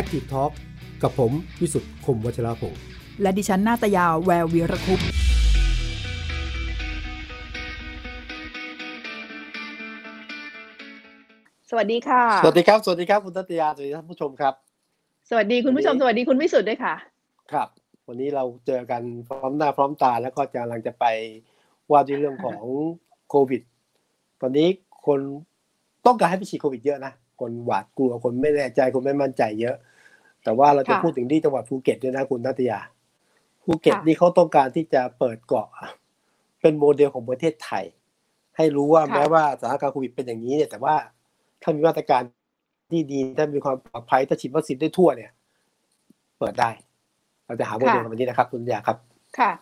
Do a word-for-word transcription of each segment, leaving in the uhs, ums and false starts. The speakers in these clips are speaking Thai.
Active Talk กับผมวิสุทธิ์คมวัชราพงษ์และดิฉันนาตยาแวววีรคุปต์สวัสดีค่ะสวัสดีครับสวัสดีครับคุณนาตยาสวัสดีท่านผู้ชมครับสวัสดีคุณผู้ชมสวัสดีคุณวิสุทธิ์ด้วยค่ะครับวันนี้เราเจอกันพร้อมหน้าพร้อมตาแล้วก็กำลังจะไปว่าด้วยเรื่องของโควิดตอนนี้คนต้องการให้ไปฉีดโควิดเยอะนะคนหวาดกลัวคนไม่แน่ใจคนไม่มั่นใจเยอะแต่ว่าเราจะพูดถึงที่จังหวัดภูเก็ตด้วยนะคุณณัฐยาภูเก็ตนี่เขาต้องการที่จะเปิดเกาะเป็นโมเดลของประเทศไทยให้รู้ว่าแม้ว่าสถานการณ์โควิดเป็นอย่างนี้เนี่ยแต่ว่าถ้ามีมาตรการที่ดีถ้ามีความปลอดภัยถ้าฉีดวัคซีนได้ทั่วเนี่ยเปิดได้เราจะหาโมเดลแบบนี้นะครับคุณณัฐยาครับค่ะ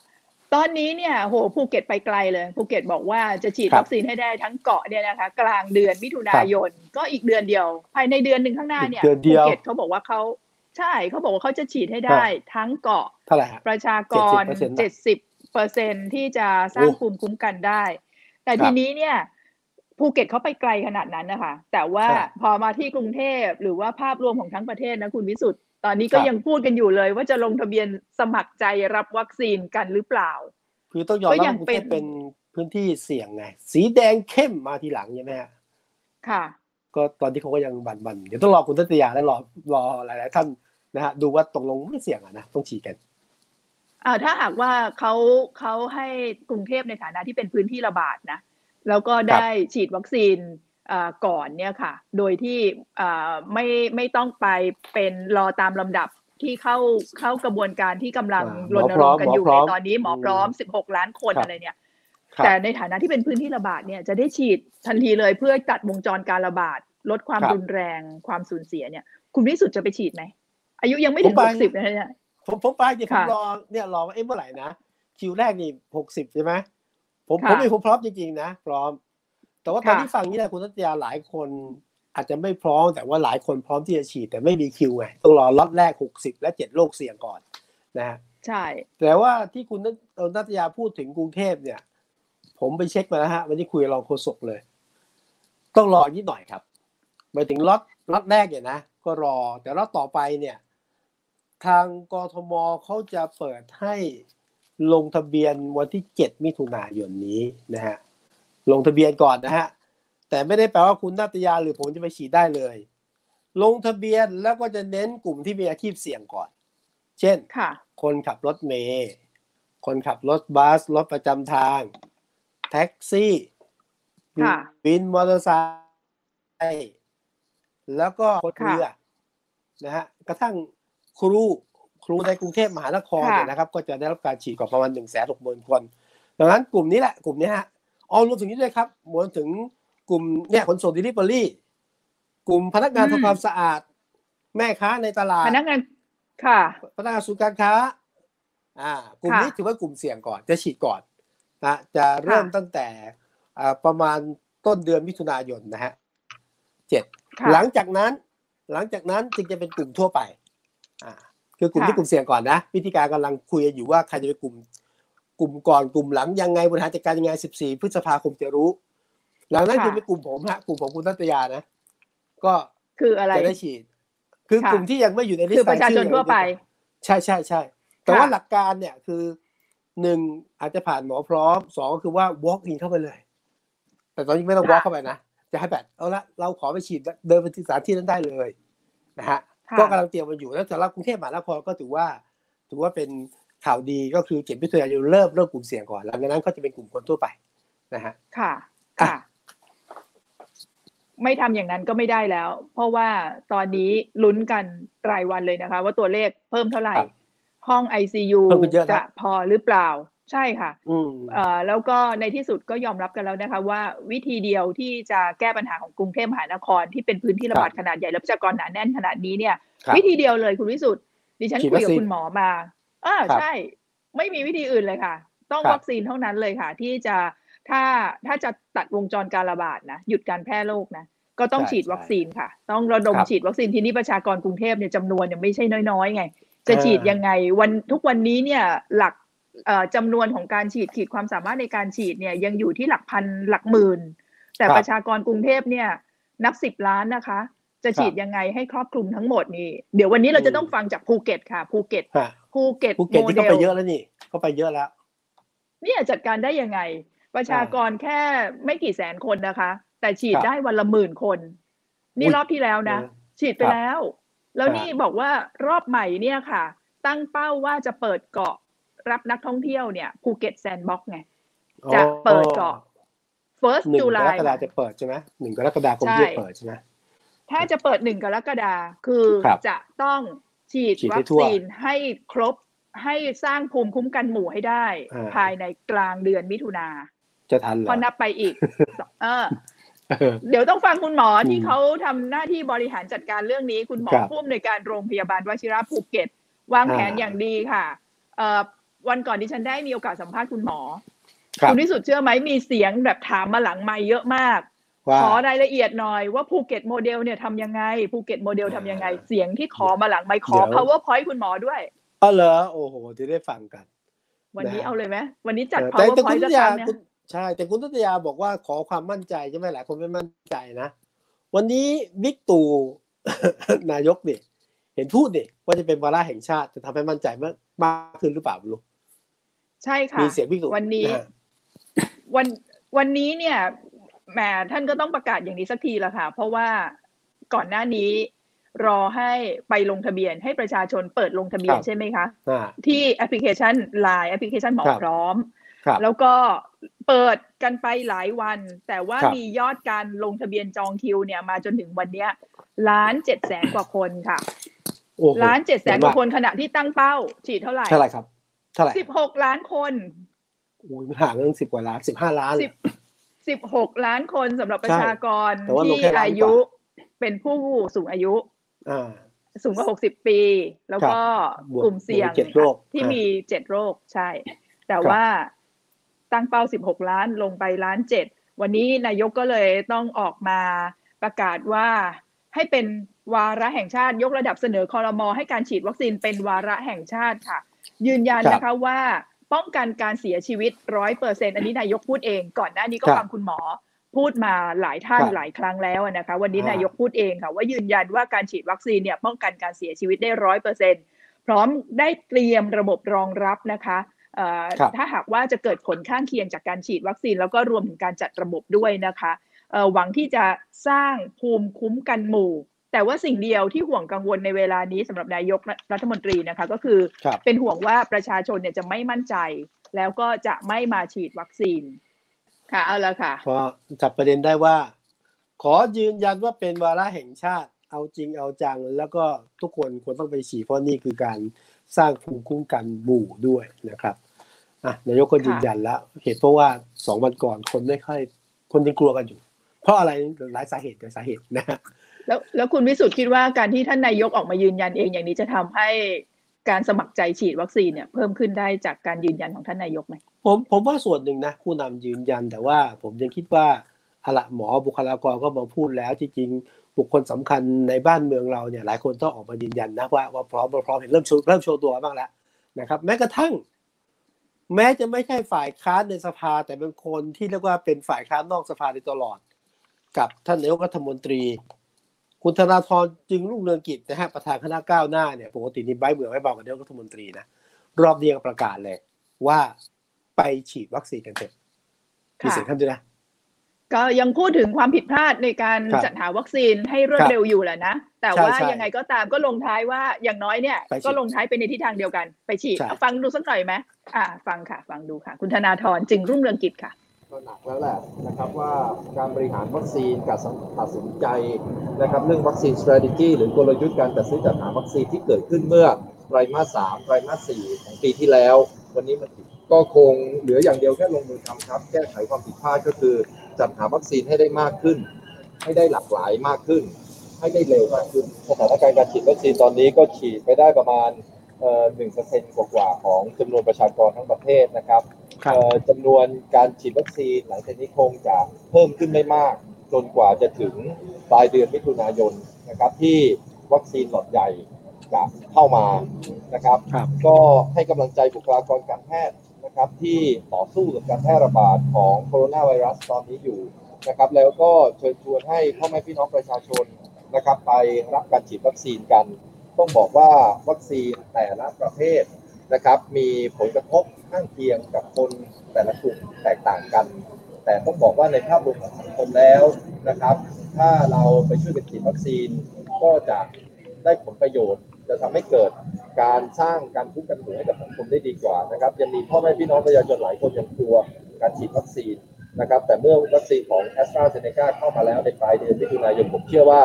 ตอนนี้เนี่ยโหภูเก็ตไปไกลเลยภูเก็ตบอกว่าจะฉีดวัคซีนให้ได้ทั้งเกาะเนี่ยนะคะกลางเดือนมิถุนายนก็อีกเดือนเดียวภายในเดือนหนึ่งข้างหน้าเนี่ยภูเก็ตเขาบอกว่าเขาใช่เขาบอกว่าเขาจะฉีดให้ได้ทั้งเกาะประชากร เจ็ดสิบเปอร์เซ็นต์ ที่จะสร้างภูมิคุ้มกันได้แต่ทีนี้เนี่ยภูเก็ตเขาไปไกลขนาดนั้นนะคะแต่ว่าพอมาที่กรุงเทพหรือว่าภาพรวมของทั้งประเทศนะคุณวิสุทธิ์ตอนนี้ก็ยังพูดกันอยู่เลยว่าจะลงทะเบียนสมัครใจรับวัคซีนกันหรือเปล่าคือต้องยอมรับว่าเป็นพื้นที่เสี่ยงไงสีแดงเข้มมาทีหลังใช่ไหมค่ะก็ตอนที่เขาก็ยังบันๆเดี๋ยวต้องรอคุณทัศยาและรอรอหลายๆท่านนะฮะดูว่าตกลงไม่เสี่ยงอ่ะนะต้องฉีดกันอ่าถ้าหากว่าเขาเขาให้กรุงเทพในฐานะที่เป็นพื้นที่ระบาดนะแล้วก็ได้ฉีดวัคซีนก่อนเนี่ยค่ะโดยที่ไม่ไม่ต้องไปเป็นรอตามลำดับที่เข้าเข้ากระบวนการที่กำลังรณรงค์กันอยู่ในตอนนี้หมอพร้อมสิบหกล้านคนอะไรเนี่ยแต่ในฐานะที่เป็นพื้นที่ระบาดเนี่ยจะได้ฉีดทันทีเลยเพื่อตัดวงจรการระบาดลดความรุนแรงความสูญเสียเนี่ยคุณวิสุทธิ์จะไปฉีดไหมอายุยังไม่ถึงหกสิบนะเนี่ยผมผมไปดิผมรอเนี่ยรอว่าเมื่อไหร่นะคิวแรกนี่หกสิบใช่ไหมผมผมไม่พร้อมจริงๆนะพร้อมแต่ว่าตอนที่ฟังนี่แหละคุณทัศยาหลายคนอาจจะไม่พร้อมแต่ว่าหลายคนพร้อมที่จะฉีดแต่ไม่มีคิวไงต้องรอล็อตแรกหกสิบและเจ็ดโรคเสี่ยงก่อนนะฮะใช่แต่ว่าที่คุณทัศยาพูดถึงกรุงเทพเนี่ยผมไปเช็คมาแล้วฮะวันนี้คุยกับรองโฆษกเลยต้องรอนิดหน่อยครับไปถึงล็อตล็อตแรกเนี่ยนะก็รอแต่ล็อตต่อไปเนี่ยทางกทม.เขาจะเปิดให้ลงทะเบียนวันที่เจ็ดมิถุนายนนี้นะฮะลงทะเบียนก่อนนะฮะแต่ไม่ได้แปลว่าคุณนาฏยาหรือผมจะไปฉีดได้เลยลงทะเบียนแล้วก็จะเน้นกลุ่มที่มีอาชีพเสี่ยงก่อนเช่นคนขับรถเมล์คนขับรถบัสรถประจำทางแท็กซี่วินมอเตอร์ไซค์แล้วก็คนเรือนะฮะกระทั่งครูครูในกรุงเทพมหานครเนี่ยนะครับก็จะได้รับการฉีดก่อนประมาณหนึ่งแสนหกหมื่นคนดังนั้นกลุ่มนี้แหละกลุ่มนี้ฮะอ๋อรวมถึงนี้ด้วยครับรวมถึงกลุ่มเนี่ยขนส่ง delivery กลุ่มพนักงานทำความสะอาดแม่ค้าในตลาดพนักงานค่ะพนักงานศูนย์การค้าอ่ากลุ่มนี้ถือว่ากลุ่มเสี่ยงก่อนจะฉีดก่อนนะจะเริ่มตั้งแต่ประมาณต้นเดือนมิถุนายนนะฮะเจ็ดหลังจากนั้นหลังจากนั้นจึงจะเป็นกลุ่มทั่วไปอ่าคือกลุ่มที่กลุ่มเสี่ยงก่อนนะวิธีการกำลังคุยอยู่ว่าใครจะเป็นกลุ่มกลุ่มก่อนกลุ่มหลังยังไงบริหารจัดการยังไงสิบสี่พฤษภาคมจะรู้หลังนั้นคือเป็นกลุ่มผมฮะกลุ่มของคุณทัศยานะก็คืออะไรจะได้ฉีดคือกลุ่มที่ยังไม่อยู่ในลิสต์คือประชาชนทั่วไปใช่ใช่ใช่แต่ว่าหลักการเนี่ยคือหนึ่งอาจจะผ่านหมอพร้อมสองก็คือว่า walk in เข้าไปเลยแต่ตอนนี้ไม่ต้อง walk เข้าไปนะจะให้แบบเอาละเราขอไปฉีดเดินไปที่สถานที่นั้นได้เลยนะฮะก็กำลังเตรียมมาอยู่แล้วสำหรับกรุงเทพมหานครก็ถือว่าถือว่าเป็นข่าวดีก็คือเจ็ดมิถุนายนเริ่มเริ่มกลุ่มเสี่ยงก่อนหลังจากนั้นก็จะเป็นกลุ่มคนทั่วไปนะฮะค่ะค่ะไม่ทำอย่างนั้นก็ไม่ได้แล้วเพราะว่าตอนนี้ลุ้นกันรายวันเลยนะคะว่าตัวเลขเพิ่มเท่าไหร่ห้อง ไอ ซี ยู จะพอหรือเปล่าใช่ค่ะอ่าแล้วก็ในที่สุดก็ยอมรับกันแล้วนะคะว่าวิธีเดียวที่จะแก้ปัญหาของกรุงเทพมหานครที่เป็นพื้นที่ระบาดขนาดใหญ่และประชากรหนาแน่นขนาดนี้เนี่ยวิธีเดียวเลยคุณวิสุทธิ์ดิฉันคุยกับคุณหมอมาอ่าใช่ไม่มีวิธีอื่นเลยค่ะต้องวัคซีนเท่านั้นเลยค่ะที่จะถ้าถ้าจะตัดวงจรการระบาดนะหยุดการแพร่โรคนะก็ต้องฉีดวัคซีนค่ะต้องระดมฉีดวัคซีนที่นี่ประชากรกรุงเทพเนี่ยจำนวนเนี่ยไม่ใช่น้อยๆไงจะฉีดยังไงวันทุกวันนี้เนี่ยหลักจำนวนของการฉีดขีดความสามารถในการฉีดเนี่ยยังอยู่ที่หลักพันหลักหมื่นแต่ประชากรกรุงเทพเนี่ยนับสิบล้านนะคะ จะฉีดยังไงให้ครอบคลุมทั้งหมดนี่เดี๋ยววันนี้เราจะต้องฟังจากภูเก็ตค่ะภูเก็ตภูเก็ตโมเดลไปเยอะแล้วนี่ก็ไปเยอะแล้วเนี่ยจัดการได้ยังไงประชากรแค่ไม่กี่แสนคนนะคะแต่ฉีดได้วันละหมื่นคนนี่รอบที่แล้วนะฉีดไปแล้วแล้วนี่บอกว่ารอบใหม่เนี่ยค่ะตั้งเป้าว่าจะเปิดเกาะรับนักท่องเที่ยวเนี่ยภูเก็ตแซนด์บ็อกซ์ไงจะเปิดเกาะ first หนึ่ง กรกฎาคมจะเปิดใช่ไหมหนึ่งกรกฎาคมจะเปิดใช่ไหมถ้าจะเปิดหนึ่งกรกฎาคมคือจะต้องฉีดวัคซีนให้ครบให้สร้างภูมิคุ้มกันหมู่ให้ได้ภายในกลางเดือนมิถุนาจะทันเหรอพอนับไปอีกเออเดี๋ยวต้องฟังคุณหมอที่เขาทำหน้าที่บริหารจัดการเรื่องนี้คุณหมอผู้อำนวยการโรงพยาบาลวชิระภูเก็ตวางแผนอย่างดีค่ะวันก่อนที่ฉันได้มีโอกาสสัมภาษณ์คุณหมอคุณวิสุทธิ์เชื่อไหมมีเสียงแบบถามมาหลังไมค์เยอะมากขอรายละเอียดหน่อยว่าภูเก็ตโมเดลเนี่ยทำยังไงภูเก็ตโมเดลทำยังไงเสียงที่ขอมาหลังไมค์ขอ powerpoint คุณหมอด้วยอ๋อเหรอโอ้โหจะได้ฟังกันวันนี้เอาเลยไหมวันนี้จัด powerpoint แล้วกันเนี่ยใช่แต่คุณทัตยาบอกว่าขอความมั่นใจใช่ไหมหลายคนไม่มั่นใจนะวันนี้บิ๊กตู่นายกเนี่ยเห็นพูดเนี่ยว่าจะเป็นวาระแห่งชาติจะทำให้มั่นใจมากขึ้นหรือเปล่าลูกใช่ค่ะมีเสียงบิ๊กตู่วันนี้วันวันนี้เนี่ยแหมท่านก็ต้องประกาศอย่างนี้สักทีละค่ะเพราะว่าก่อนหน้านี้รอให้ไปลงทะเบียนให้ประชาชนเปิดลงทะเบียนใช่ไหมคะที่แอปพลิเคชัน ไลน์ แอปพลิเคชันหมอพร้อมแล้วก็เปิดกันไปหลายวันแต่ว่ามียอดการลงทะเบียนจองคิวเนี่ยมาจนถึงวันเนี้ยล้านเจ็ดแสนกว่าคนค่ะล้านเจ็ดแสนกว่าคนขณะที่ตั้งเป้าฉีดเท่าไหร่เท่าไหร่ครับเท่าไหร่สิบหกล้านคนอุ้ยห่างกันสิบกว่าล้านสิบห้าล้านสิบสิบหกล้านคนสำหรับประชากรที่อายุเป็นผู้สูงอายุสูงกว่าหกสิบปีแล้วก็กลุ่มเสี่ยงที่มีเจ็ดโรคใช่แต่ว่าตั้งเป้าสิบหกล้านลงไปล้านเจ็ดวันนี้นายกก็เลยต้องออกมาประกาศว่าให้เป็นวาระแห่งชาติยกระดับเสนอครม.ให้การฉีดวัคซีนเป็นวาระแห่งชาติค่ะยืนยันนะคะว่าป้องกันการเสียชีวิต ร้อยเปอร์เซ็นต์ อันนี้นายกพูดเองก่อนหน้านี้ก็ฟังคุณหมอพูดมาหลายท่านหลายครั้งแล้วนะคะวันนี้นายกพูดเองค่ะว่ายืนยันว่าการฉีดวัคซีนเนี่ยป้องกันการเสียชีวิตได้ ร้อยเปอร์เซ็นต์ พร้อมได้เตรียมระบบรองรับนะคะถ้าหากว่าจะเกิดผลข้างเคียงจากการฉีดวัคซีนแล้วก็รวมถึงการจัดระบบด้วยนะคะหวังที่จะสร้างภูมิคุ้มกันหมู่แต่ว่าสิ่งเดียวที่ห่วงกังวลในเวลานี้สำหรับนายกรัฐมนตรีนะคะก็คือเป็นห่วงว่าประชาชนเนี่ยจะไม่มั่นใจแล้วก็จะไม่มาฉีดวัคซีนค่ะเอาละค่ะพอจับประเด็นได้ว่าขอยืนยันว่าเป็นวาระแห่งชาติเอาจริงเอาจังแล้วก็ทุกคนควรต้องไปฉีดเพราะนี่คือการสร้างภูมิคุ้มกันหมู่ด้วยนะครับอ่ะนายกก็ยืนยันแล้วเหตุเพราะว่าสองวันก่อนคนไม่ค่อยคนยังกลัวกันอยู่เพราะอะไรหลายสาเหตุหลายสาเหตุนะแล้วแล้วคุณวิสุทธิ์คิดว่าการที่ท่านนายกออกมายืนยันเองอย่างนี้จะทำให้การสมัครใจฉีดวัคซีนเนี่ยเพิ่มขึ้นได้จากการยืนยันของท่านนายกไหมผมผมว่าส่วนหนึ่งนะผู้นำยืนยันแต่ว่าผมยังคิดว่าอะละหมอบุคลากรก็มาพูดแล้วจริงๆบุคคลสำคัญในบ้านเมืองเราเนี่ยหลายคนต้องออกมายืนยันนะว่าว่าพร้อมพร้อมเห็นเริ่มโชว์เริ่มโชว์ตัวบ้างแล้วนะครับแม้กระทั่งแม้จะไม่ใช่ฝ่ายค้านในสภาแต่เป็นคนที่เรียกว่าเป็นฝ่ายค้านนอกสภาในตลอดกับท่านนายกรัฐมนตรีคุณธนาธรจึงรุ่งเรืองกิจนะฮะประธานคณะก้าวหน้าเนี่ยปกตินี่ใบเบื่อไม่เบากับนายกรัฐมนตรีนะรอบเดียวประกาศเลยว่าไปฉีดวัคซีนกันเถอะมีเสียงท่านด้วยนะก็ยังพูดถึงความผิดพลาดในการจัดหาวัคซีนให้รวดเร็วอยู่แหละนะแต่ว่ายังไงก็ตามก็ลงท้ายว่าอย่างน้อยเนี่ยก็ลงท้ายไปในทิศทางเดียวกันไปฉีดฟังดูสักหน่อยไหมอ่าฟังค่ะฟังดูค่ะคุณธนาธรจึงรุ่งเรืองกิจค่ะก็หนักแล้วแหละนะครับว่าการบริหารวัคซีนการตัดสินใจนะครับเรื่องวัคซีน strategy หรือกลยุทธ์การจัดซื้อจัดหาวัคซีนที่เกิดขึ้นเมื่อไตรมาสสามไตรมาสสี่ของปีที่แล้ววันนี้มันก็คงเหลืออย่างเดียวแค่ลงมือทำครับแก้ไขความผิดพลาดก็คือจัดหาวัคซีนให้ได้มากขึ้นให้ได้หลากหลายมากขึ้นให้ได้เร็วมากขึ้นสถานการณ์การฉีดวัคซีนตอนนี้ก็ฉีดไปได้ประมาณเอ่อ หนึ่งเปอร์เซ็นต์ กว่าๆของจำนวนประชากรทั้งประเทศนะครับจำนวนการฉีดวัคซีนหลังจากนี้คงจะเพิ่มขึ้นไม่มากจนกว่าจะถึงปลายเดือนมิถุนายนนะครับที่วัคซีนหลอดใหญ่จะเข้ามานะครับก็ให้กำลังใจบุคลากรการแพทย์นะครับที่ต่อสู้กับการแพร่ระบาดของโคโรนาไวรัสตอนนี้อยู่นะครับแล้วก็เชิญชวนให้พ่อแม่พี่น้องประชาชน นะครับไปรับการฉีดวัคซีนกันต้องบอกว่าวัคซีนแต่ละประเภทนะครับมีผลกระทบข้างเคียงกับคนแต่ละกลุ่มแตกต่างกันแต่ต้องบอกว่าในภาพรวมของสังคมแล้วนะครับถ้าเราไปช่วยกันฉีดวัคซีนก็จะได้ผลประโยชน์จะทำให้เกิดการสร้างการคุ้มกันหมู่ให้กับสังคมได้ดีกว่านะครับยังมีพ่อแม่พี่น้องประชาชนหลายคนยังกลัวการฉีดวัคซีนนะครับแต่เมื่อวัคซีนของ AstraZeneca เข้ามาแล้วในปลายเดือนมิถุนายนผมเชื่อว่า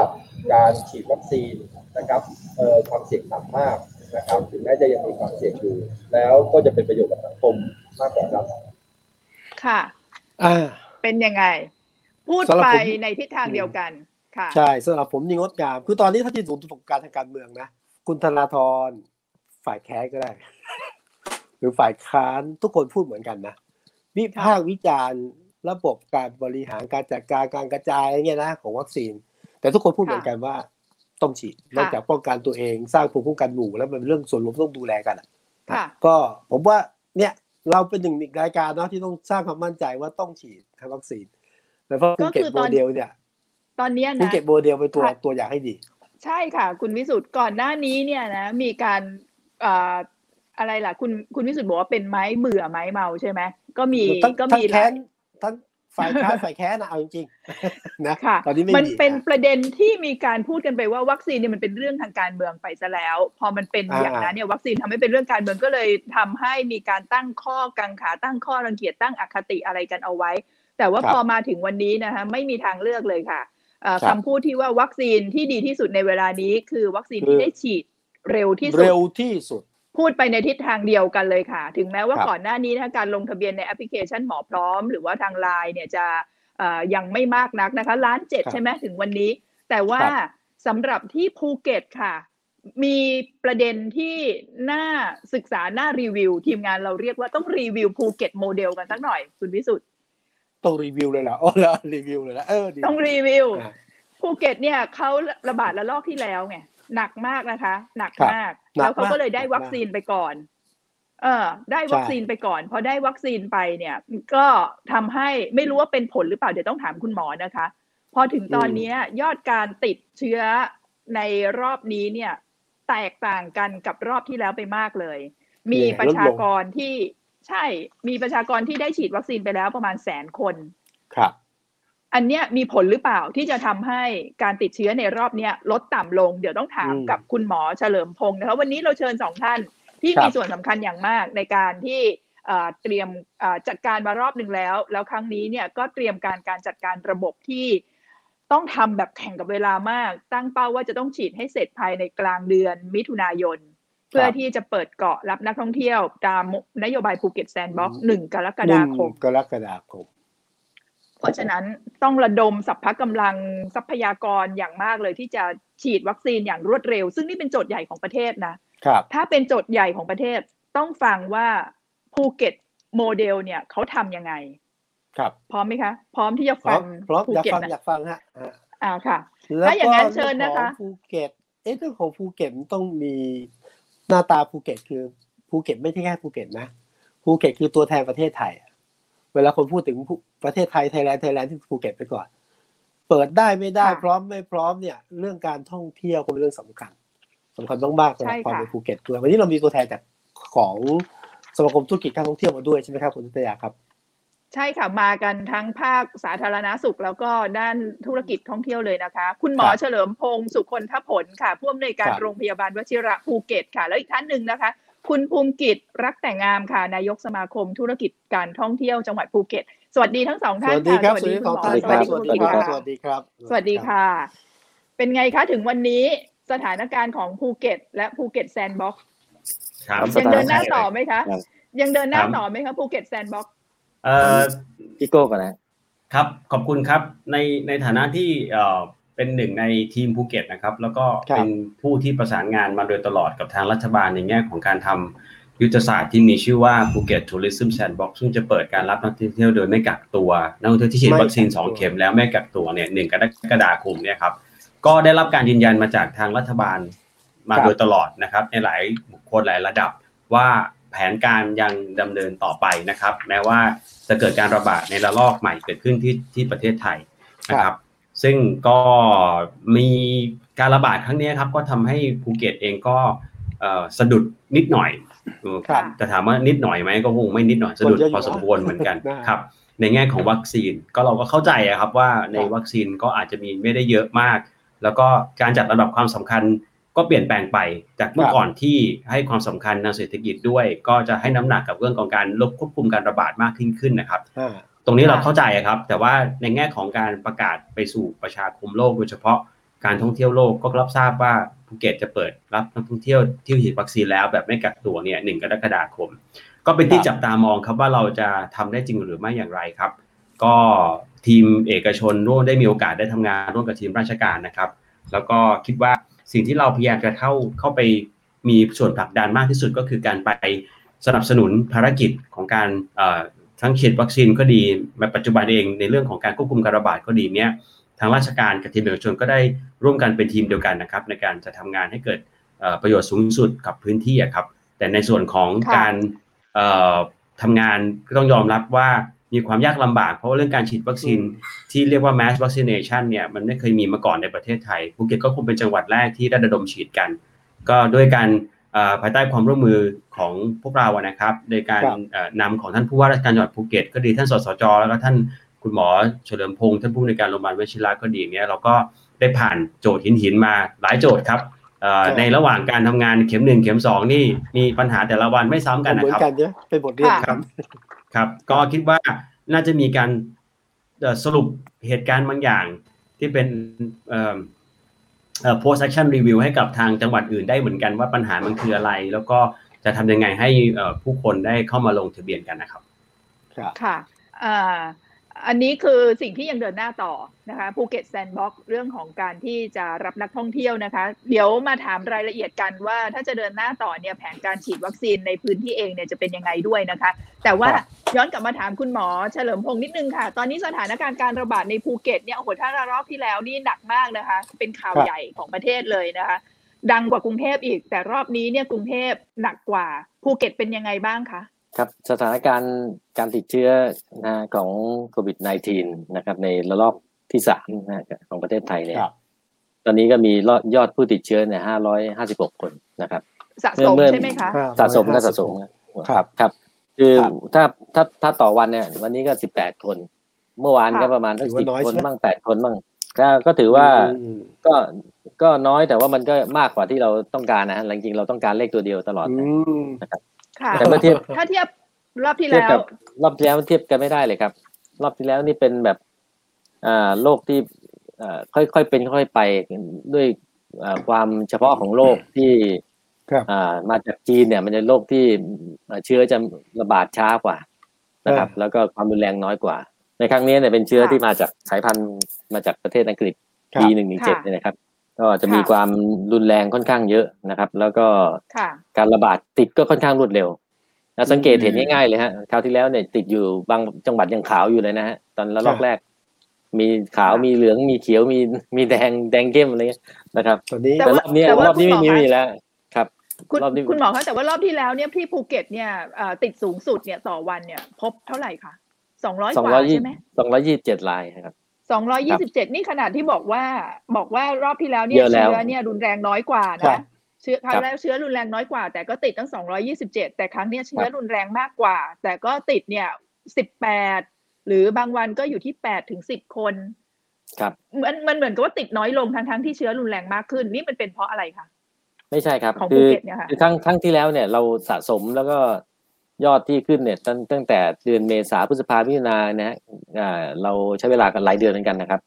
การฉีดวัคซีนนะครับเอ่อความเสี่ยงต่ำมากนะครับถึงแม้จะยังมีความเสี่ยงอยู่แล้วก็จะเป็นประโยชน์กับสังคมมากกว่าครับค่ะอ่าเป็นยังไงพูดไปในทิศทางเดียวกันค่ะใช่สำหรับผมยิ่งงดงามคือตอนนี้ถ้าที่ศูนย์ประสบการณ์ทางการเมืองนะคุณธนาธรฝ่ายแค้นก็ได้หรือฝ่ายค้านทุกคนพูดเหมือนกันนะวิพากษ์วิจารณ์ระบบการบริหารการจัดการการกระจายอะไรเงี้ยนะของวัคซีนแต่ทุกคนพูดเหมือนกันว่าต้องฉีดนอกจากป้องกันตัวเองสร้างภูมิคุ้มกันหมู่แล้วมันเรื่องส่วนรวมต้องดูแลกันก็ผมว่าเนี่ยเราเป็นหนึ่งรายการเนาะที่ต้องสร้างความมั่นใจว่าต้องฉีดวัคซีนแล้วก็คือเก็บโมเดลเนี่ยตอนนี้นะเก็บโมเดลเป็นตัวตัวอย่างให้ดีใช่ค่ะคุณวิสุทธิ์ก่อนหน้านี้เนี่ยนะมีการเอ่ออะไรล่ะคุณคุณวิสุทธิ์บอกว่าเป็นไม้เบื่อไม้เมาใช่ไหมก็มีก็มีแรงทั้งฝ่ายค้านฝ่ายแค้นนะเอาจริงๆนะตอนนี้มันเป็นประเด็นที่มีการพูดกันไปว่าวัคซีนเนี่ยมันเป็นเรื่องทางการเมืองไปซะแล้วพอมันเป็นอย่างนั้นเนี่ยวัคซีนทำให้เป็นเรื่องการเมืองก็เลยทำให้มีการตั้งข้อกังขาตั้งข้อรังเกียจตั้งอคติอะไรกันเอาไว้แต่ว่าพอมาถึงวันนี้นะคะไม่มีทางเลือกเลยค่ะคำพูดที่ว่าวัคซีนที่ดีที่สุดในเวลานี้คือวัคซีนที่ได้ฉีดเร็วที่สุดเร็วที่สุดพูดไปในทิศทางเดียวกันเลยค่ะถึงแม้ว่าก่อนหน้านี้นะการลงทะเบียนในแอปพลิเคชันหมอพร้อมหรือว่าทาง ไลน์ เนี่ยจะยังไม่มากนักนะคะล้านเจ็ดใช่ไหมถึงวันนี้แต่ว่าสำหรับที่ภูเก็ตค่ะมีประเด็นที่น่าศึกษาน่ารีวิวทีมงานเราเรียกว่าต้องรีวิวภูเก็ตโมเดลกันสักหน่อยคุณวิสุทธิ์ต้องรีวิวเลยเหรออ๋อแล้วรีวิวเลยนะเออต้องรีวิวภูเก็ตเนี่ยเขาระบาดระลอกที่แล้วไงหนักมากนะคะหนักมากแล้วเขาก็เลยได้วัคซีนไปก่อนเออได้วัคซีนไปก่อนพอได้วัคซีนไปเนี่ยก็ทำให้ไม่รู้ว่าเป็นผลหรือเปล่าเดี๋ยวต้องถามคุณหมอนะคะพอถึงตอนนี้ยอดการติดเชื้อในรอบนี้เนี่ยแตกต่างกันกับรอบที่แล้วไปมากเลยมีประชากรที่ใช่มีประชากรที่ได้ฉีดวัคซีนไปแล้วประมาณแสนคนครับอันเนี้ยมีผลหรือเปล่าที่จะทำให้การติดเชื้อในรอบเนี้ยลดต่ำลงเดี๋ยวต้องถามกับคุณหมอเฉลิมพงศ์นะคะวันนี้เราเชิญสองท่านที่มีส่วนสำคัญอย่างมากในการที่เตรียมจัดการมารอบนึงแล้วแล้วครั้งนี้เนี่ยก็เตรียมการการจัดการระบบที่ต้องทำแบบแข่งกับเวลามากตั้งเป้าว่าจะต้องฉีดให้เสร็จภายในกลางเดือนมิถุนายนเพื่อที่จะเปิดเกาะรับนักท่องเที่ยวตามนโยบายภูเก็ตแซนด์บ็อกซ์หนึ่งกรกฎาคมกรกฎาคมเพราะฉะนั้นต้องระดมสรรพกำลังทรัพยากรอย่างมากเลยที่จะฉีดวัคซีนอย่างรวดเร็วซึ่งนี่เป็นโจทย์ใหญ่ของประเทศนะครับถ้าเป็นโจทย์ใหญ่ของประเทศต้องฟังว่าภูเก็ตโมเดลเนี่ยเขาทำยังไงครับพร้อมไหมคะพร้อมที่จะฟังภูเก็ตอยากฟังฮะอ่าค่ะถ้าอย่างนั้นเชิญนะคะภูเก็ตเอ๊ะเรื่องของภูเก็ตต้องมีหน้าตาภูเก็ตคือภูเก็ตไม่ใช่แค่ภูเก็ตนะภูเก็ตคือตัวแทนประเทศไทยเวลาคนพูดถึงประเทศไทยไทยแลนด์ไทยแลนด์ที่ภูเก็ตไปก่อนเปิดได้ไม่ได้พร้อมไม่พร้อมเนี่ยเรื่องการท่องเที่ยวเป็นเรื่องสำคัญสำคัญมากๆสำหรับความเป็นภูเก็ตด้วยวันนี้เรามีตัวแทนจากของสมาคมธุรกิจการท่องเที่ยวมาด้วยใช่ไหมครับคุณนิตยาครับใช่ค่ะมากันทั้งภาคสาธารณสุขแล้วก็ด้านธุรกิจท่องเที่ยวเลยนะคะคุณหมอเฉลิมพงศ์สุคนทผลค่ะผู้อำนวยการโรงพยาบาลวชิระภูเก็ตค่ะแล้วอีกท่านหนึ่งนะคะคุณภูมิกิจรักแต่งงามค่ะนายกสมาคมธุรกิจการท่องเที่ยวจังหวัดภูเก็ตสวัสดีทั้งสองท่านค่ะสวัสดีคุณหมอสวัสดีคุณภูมิกิจค่ะสวัสดีครับสวัสดีค่ะเป็นไงคะถึงวันนี้สถานการณ์ของภูเก็ตและภูเก็ตแซนด์บ็อกซ์ยังเดินหน้าต่อไหมคะยังเดินหน้าต่อไหมคะภูเก็ตแซนด์บ็อกซ์เอ่อพี่โก้ก่อนนะครับขอบคุณครับในในฐานะที่เอ่อเป็นหนึ่งในทีมภูเก็ตนะครับแล้วก็เป็นผู้ที่ประสานงานมาโดยตลอดกับทางรัฐบาลในแง่ของการทำยุทธศาสตร์ที่มีชื่อว่า Phuket Tourism Sandbox ซึ่งจะเปิดการรับนักท่องเที่ยวโดยไม่กักตัวนักท่องเที่ยวที่ฉีดวัคซีนสองเข็มแล้วไม่กักตัวเนี่ยหนึ่งกรกฎาคมเนี่ยครับก็ได้รับการยืนยันมาจากทางรัฐบาลมาโดยตลอดนะครับในหลายบุคคลหลายระดับว่าแผนการยังดำเนินต่อไปนะครับแม้ว่าจะเกิดการระบาดในระลอกใหม่เกิดขึ้นที่ที่ประเทศไทยนะครับ ซึ่งก็มีการระบาดครั้งนี้ครับก็ทำให้ภูเก็ตเองก็สะดุดนิดหน่อยจะถามว่านิดหน่อยไหมก็คงไม่นิดหน่อยสะดุดพอสมควรเหมือนกันครับในแง่ของวัคซีนก็เราก็เข้าใจครับว่าในวัคซีนก็อาจจะมีไม่ได้เยอะมากแล้วก็การจัดลำดับความสำคัญก็เปลี่ยนแปลงไปจากเมื่อก่อนที่ให้ความสำคัญทางเศรษฐกิจด้วยก็จะให้น้ำหนักกับเรื่องของการลดควบคุมการระบาดมากขึ้นนะครับตรงนี้เราเข้าใจครับแต่ว่าในแง่ของการประกาศไปสู่ประชาคมโลกโดยเฉพาะการท่องเที่ยวโลกก็รับทราบว่าภูเก็ตจะเปิดรับนักท่องเที่ยวที่ฉีดวัคซีนแล้วแบบไม่กักตัวเนี่ยหนึ่งกรกฎาคมก็เป็นที่จับตามองครับว่าเราจะทำได้จริงหรือไม่อย่างไรครับก็ทีมเอกชนร่วมได้มีโอกาสได้ทำงานร่วมกับทีมราชการนะครับแล้วก็คิดว่าสิ่งที่เราพยายามจะเข้าเข้าไปมีส่วนผลักดันมากที่สุดก็คือการไปสนับสนุนภารกิจของการทั้งฉีดวัคซีนก็ดีปัจจุบันเองในเรื่องของการควบคุมการระบาดก็ดีเนี่ยทางราชการกับทีมเอกชนก็ได้ร่วมกันเป็นทีมเดียวกันนะครับในการจะทำงานให้เกิดประโยชน์สูงสุดกับพื้นที่ครับแต่ในส่วนของการทำงานก็ต้องยอมรับว่ามีความยากลำบากเพราะว่าเรื่องการฉีดวัคซีนที่เรียกว่า mass vaccination เนี่ยมันไม่เคยมีมาก่อนในประเทศไทยภูเก็ตก็คงเป็นจังหวัดแรกที่ได้ระดมฉีดกันก็ด้วยการภายใต้ความร่วมมือของพวกเรานะครับในการนำของท่านผู้ว่าราชการจังหวัดภูเก็ตก็ดีท่านสสจแล้วก็ท่านคุณหมอเฉลิมพงษ์ท่านผู้อำนวยการโรงพยาบาลวชิระก็ดีเนี่ยเราก็ได้ผ่านโจทย์หินๆมาหลายโจทย์ครับในระหว่างการทำงานเข็มหนึ่งเข็มสองนี่มีปัญหาแต่ละวันไม่ซ้ำกันนะครับเป็นบทเรียนครับครับก็คิดว่าน่าจะมีการสรุปเหตุการณ์บางอย่างที่เป็นpost action review ให้กับทางจังหวัดอื่นได้เหมือนกันว่าปัญหามันคืออะไรแล้วก็จะทำยังไงให้ผู้คนได้เข้ามาลงทะเบียนกันนะครับค่ะอันนี้คือสิ่งที่ยังเดินหน้าต่อนะคะภูเก็ตแซนด์บ็อกซ์เรื่องของการที่จะรับนักท่องเที่ยวนะคะเดี๋ยวมาถามรายละเอียดกันว่าถ้าจะเดินหน้าต่อเนี่ยแผนการฉีดวัคซีนในพื้นที่เองเนี่ยจะเป็นยังไงด้วยนะคะแต่ว่าย้อนกลับมาถามคุณหมอเฉลิมพงษ์นิดนึงค่ะตอนนี้สถานการณ์การระบาดในภูเก็ตเนี่ยโอ้โหถ้ารอบที่แล้วนี่หนักมากนะคะเป็นข่าวใหญ่ของประเทศเลยนะคะดังกว่ากรุงเทพอีกแต่รอบนี้เนี่ยกรุงเทพหนักกว่าภูเก็ตเป็นยังไงบ้างคะครับสถานการณ์การติดเชื้อนะของโควิด สิบเก้า นะครับในระลอกที่สามนะของประเทศไทยเนี่ยตอนนี้ก็มียอดผู้ติดเชื้อเนี่ยห้าร้อยห้าสิบหกคนนะครับสะสมใช่ไหมคะสะสมก็สะสมครับครับคือถ้าถ้าถ้าต่อวันเนี่ยวันนี้ก็สิบแปดคนเมื่อวานก็ประมาณสักสิบคนบ้างแปดคนบ้างก็ถือว่าก็ก็น้อยแต่ว่ามันก็มากกว่าที่เราต้องการนะจริงๆเราต้องการเลขตัวเดียวตลอดนะครับแต่เมื่อเทียบถ้าเทียบรอบที่แล้วรอบที่แล้วเทียบกันไม่ได้เลยครับรอบที่แล้วนี่เป็นแบบอ่าโรคที่อ่าค่อยๆเป็นค่อยไปด้วยอ่าความเฉพาะของโรคที่อ่ามาจากจีนเนี่ยมันจะโรคที่เชื้อจะระบาดช้ากว่านะครับแล้วก็ความรุนแรงน้อยกว่าในครั้งนี้เนี่ยเป็นเชื้อที่มาจากสายพันธุ์มาจากประเทศอังกฤษ บี หนึ่ง หนึ่ง เจ็ด เนี่ยนะครับก็จะมีความรุนแรงค่อนข้างเยอะนะครับแล้วก็การระบาดติดก็ค่อนข้างรวดเร็วสังเกตเห็นง่ายๆเลยฮะคราวที่แล้วเนี่ยติดอยู่บางจังหวัดยังขาวอยู่เลยนะฮะตอนระลอกแรกมีขาวมีเหลืองมีเขียวมีมีแดงแดงเข้มอะไรเงี้ยนะครับแต่รอบนี้รอบนี้ไม่มีแล้วครับคุณหมอคะแต่ว่ารอบที่แล้วเนี่ยที่ภูเก็ตเนี่ยติดสูงสุดเนี่ยต่อวันเนี่ยพบเท่าไหร่คะสองร้อยกว่าใช่ไหมสองร้อยยี่สิบเจ็ดรายครับสองร้อยยี่สิบเจ็ดนี่ขนาดที่บอกว่าบอกว่ารอบที่แล้วเนี่ยเชื้อเนี่ยรุนแแรงน้อยกว่านะเชื้อครั้งแล้วเชื้อรุนแรงน้อยกว่าแต่ก็ติดตั้งสองร้อยยี่สิบเจ็ดแต่ครั้งเนี้ยเชื้อรุนแรงมากกว่าแต่ก็ติดเนี่ยสิบแปดหรือบางวันก็อยู่ที่แปดถึงสิบคนครับมันมันเหมือนกับว่าติดน้อยลงทั้งๆที่เชื้อรุนแรงมากขึ้นนี่มันเป็นเพราะอะไรคะไม่ใช่ครับของภูเก็ตเนี่ยค่ะคือครั้งครั้งที่แล้วเนี่ยเราสะสมแล้วก็ยอดที่ขึ้นเนี่ยตั้งแต่เดือนเมษาพฤษภามิถุนานะฮะเราใช้เวลากันหลายเดือนเหมือนกันนะครับ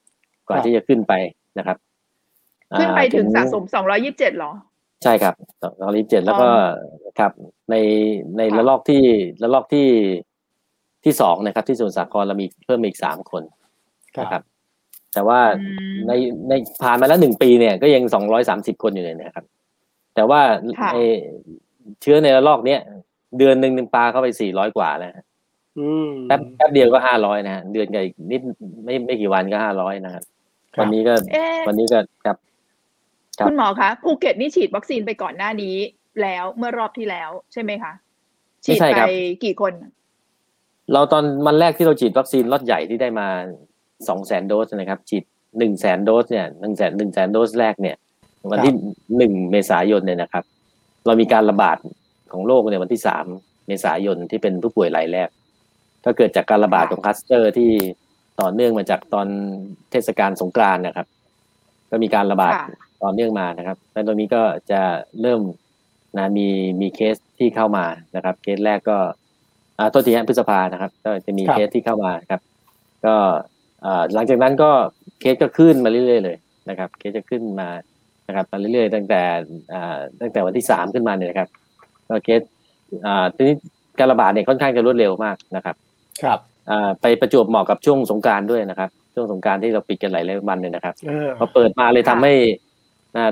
ก่อนที่จะขึ้นไปนะครับขึ้นไปถึงสะสมสองร้อยยี่สิบเจ็ดเหรอใช่ครับสองร้อยยี่สิบเจ็ดแล้วก็ครับในในระลอกที่ระลอกที่ที่สองนะครับที่สมุทรสาครเรามีเพิ่มอีกสามคนนะครับแต่ว่าในในผ่านมาแล้วหนึ่งปีเนี่ยก็ยังสองร้อยสามสิบคนอยู่เลยนะครับแต่ว่าไอ้เชื้อในระลอกเนี้ยเดือนหนึ่งหนึ่งปลาเข้าไปสี่ร้อยกว่าแล้วแป๊บแป๊บเดียวก็ห้าร้อยนะฮะเดือนกับอีกนิดไม่ไม่กี่วันก็ห้าร้อยนะครับวันนี้ก็วันนี้ก็ครับคุณหมอคะภูเก็ตนี่ฉีดวัคซีนไปก่อนหน้านี้แล้วเมื่อรอบที่แล้วใช่ไหมคะฉีดไปกี่คนเราตอนมันแรกที่เราฉีดวัคซีนล็อตใหญ่ที่ได้มา สองแสน โดสนะครับฉีด หนึ่งแสนโดสเนี่ยหนึ่งแสนหนึ่งแสนโดสแรกเนี่ยวันที่หนึ่งเมษายนเนี่ยนะครับเรามีการระบาดของโรคเนี่ยวันที่สามเมษายนที่เป็นผู้ป่วยรายแรกก็เกิดจากการระบาดของคลัสเตอร์ที่ต่อเนื่องมาจากตอนเทศกาลสงกรานต์นะครับก็มีการระบาดต่อเนื่องมานะครับแล้วตรงนี้ก็จะเริ่มนะมีมีเคสที่เข้ามานะครับเคสแรกก็อ่าต้นที่พฤษภานะครับก็จะมีเคสที่เข้ามาครับก็อ่าหลังจากนั้นก็เคสก็ขึ้นมาเรื่อยๆเลยนะครับเคสจะขึ้นมานะครับมาเรื่อยๆตั้งแต่อ่าตั้งแต่วันที่สามขึ้นมาเนี่ยนะครับก็เคสอ่าทีนี้การระบาดเนี่ยค่อนข้างจะรวดเร็วมากนะครับครับอ่าไปประจวบเหมาะกับช่วงสงกรานต์ด้วยนะครับช่วงสงกรานต์ที่เราปิดกันหลายๆวันเนี่ยนะครับพอเปิดมาเลยทำให้นะ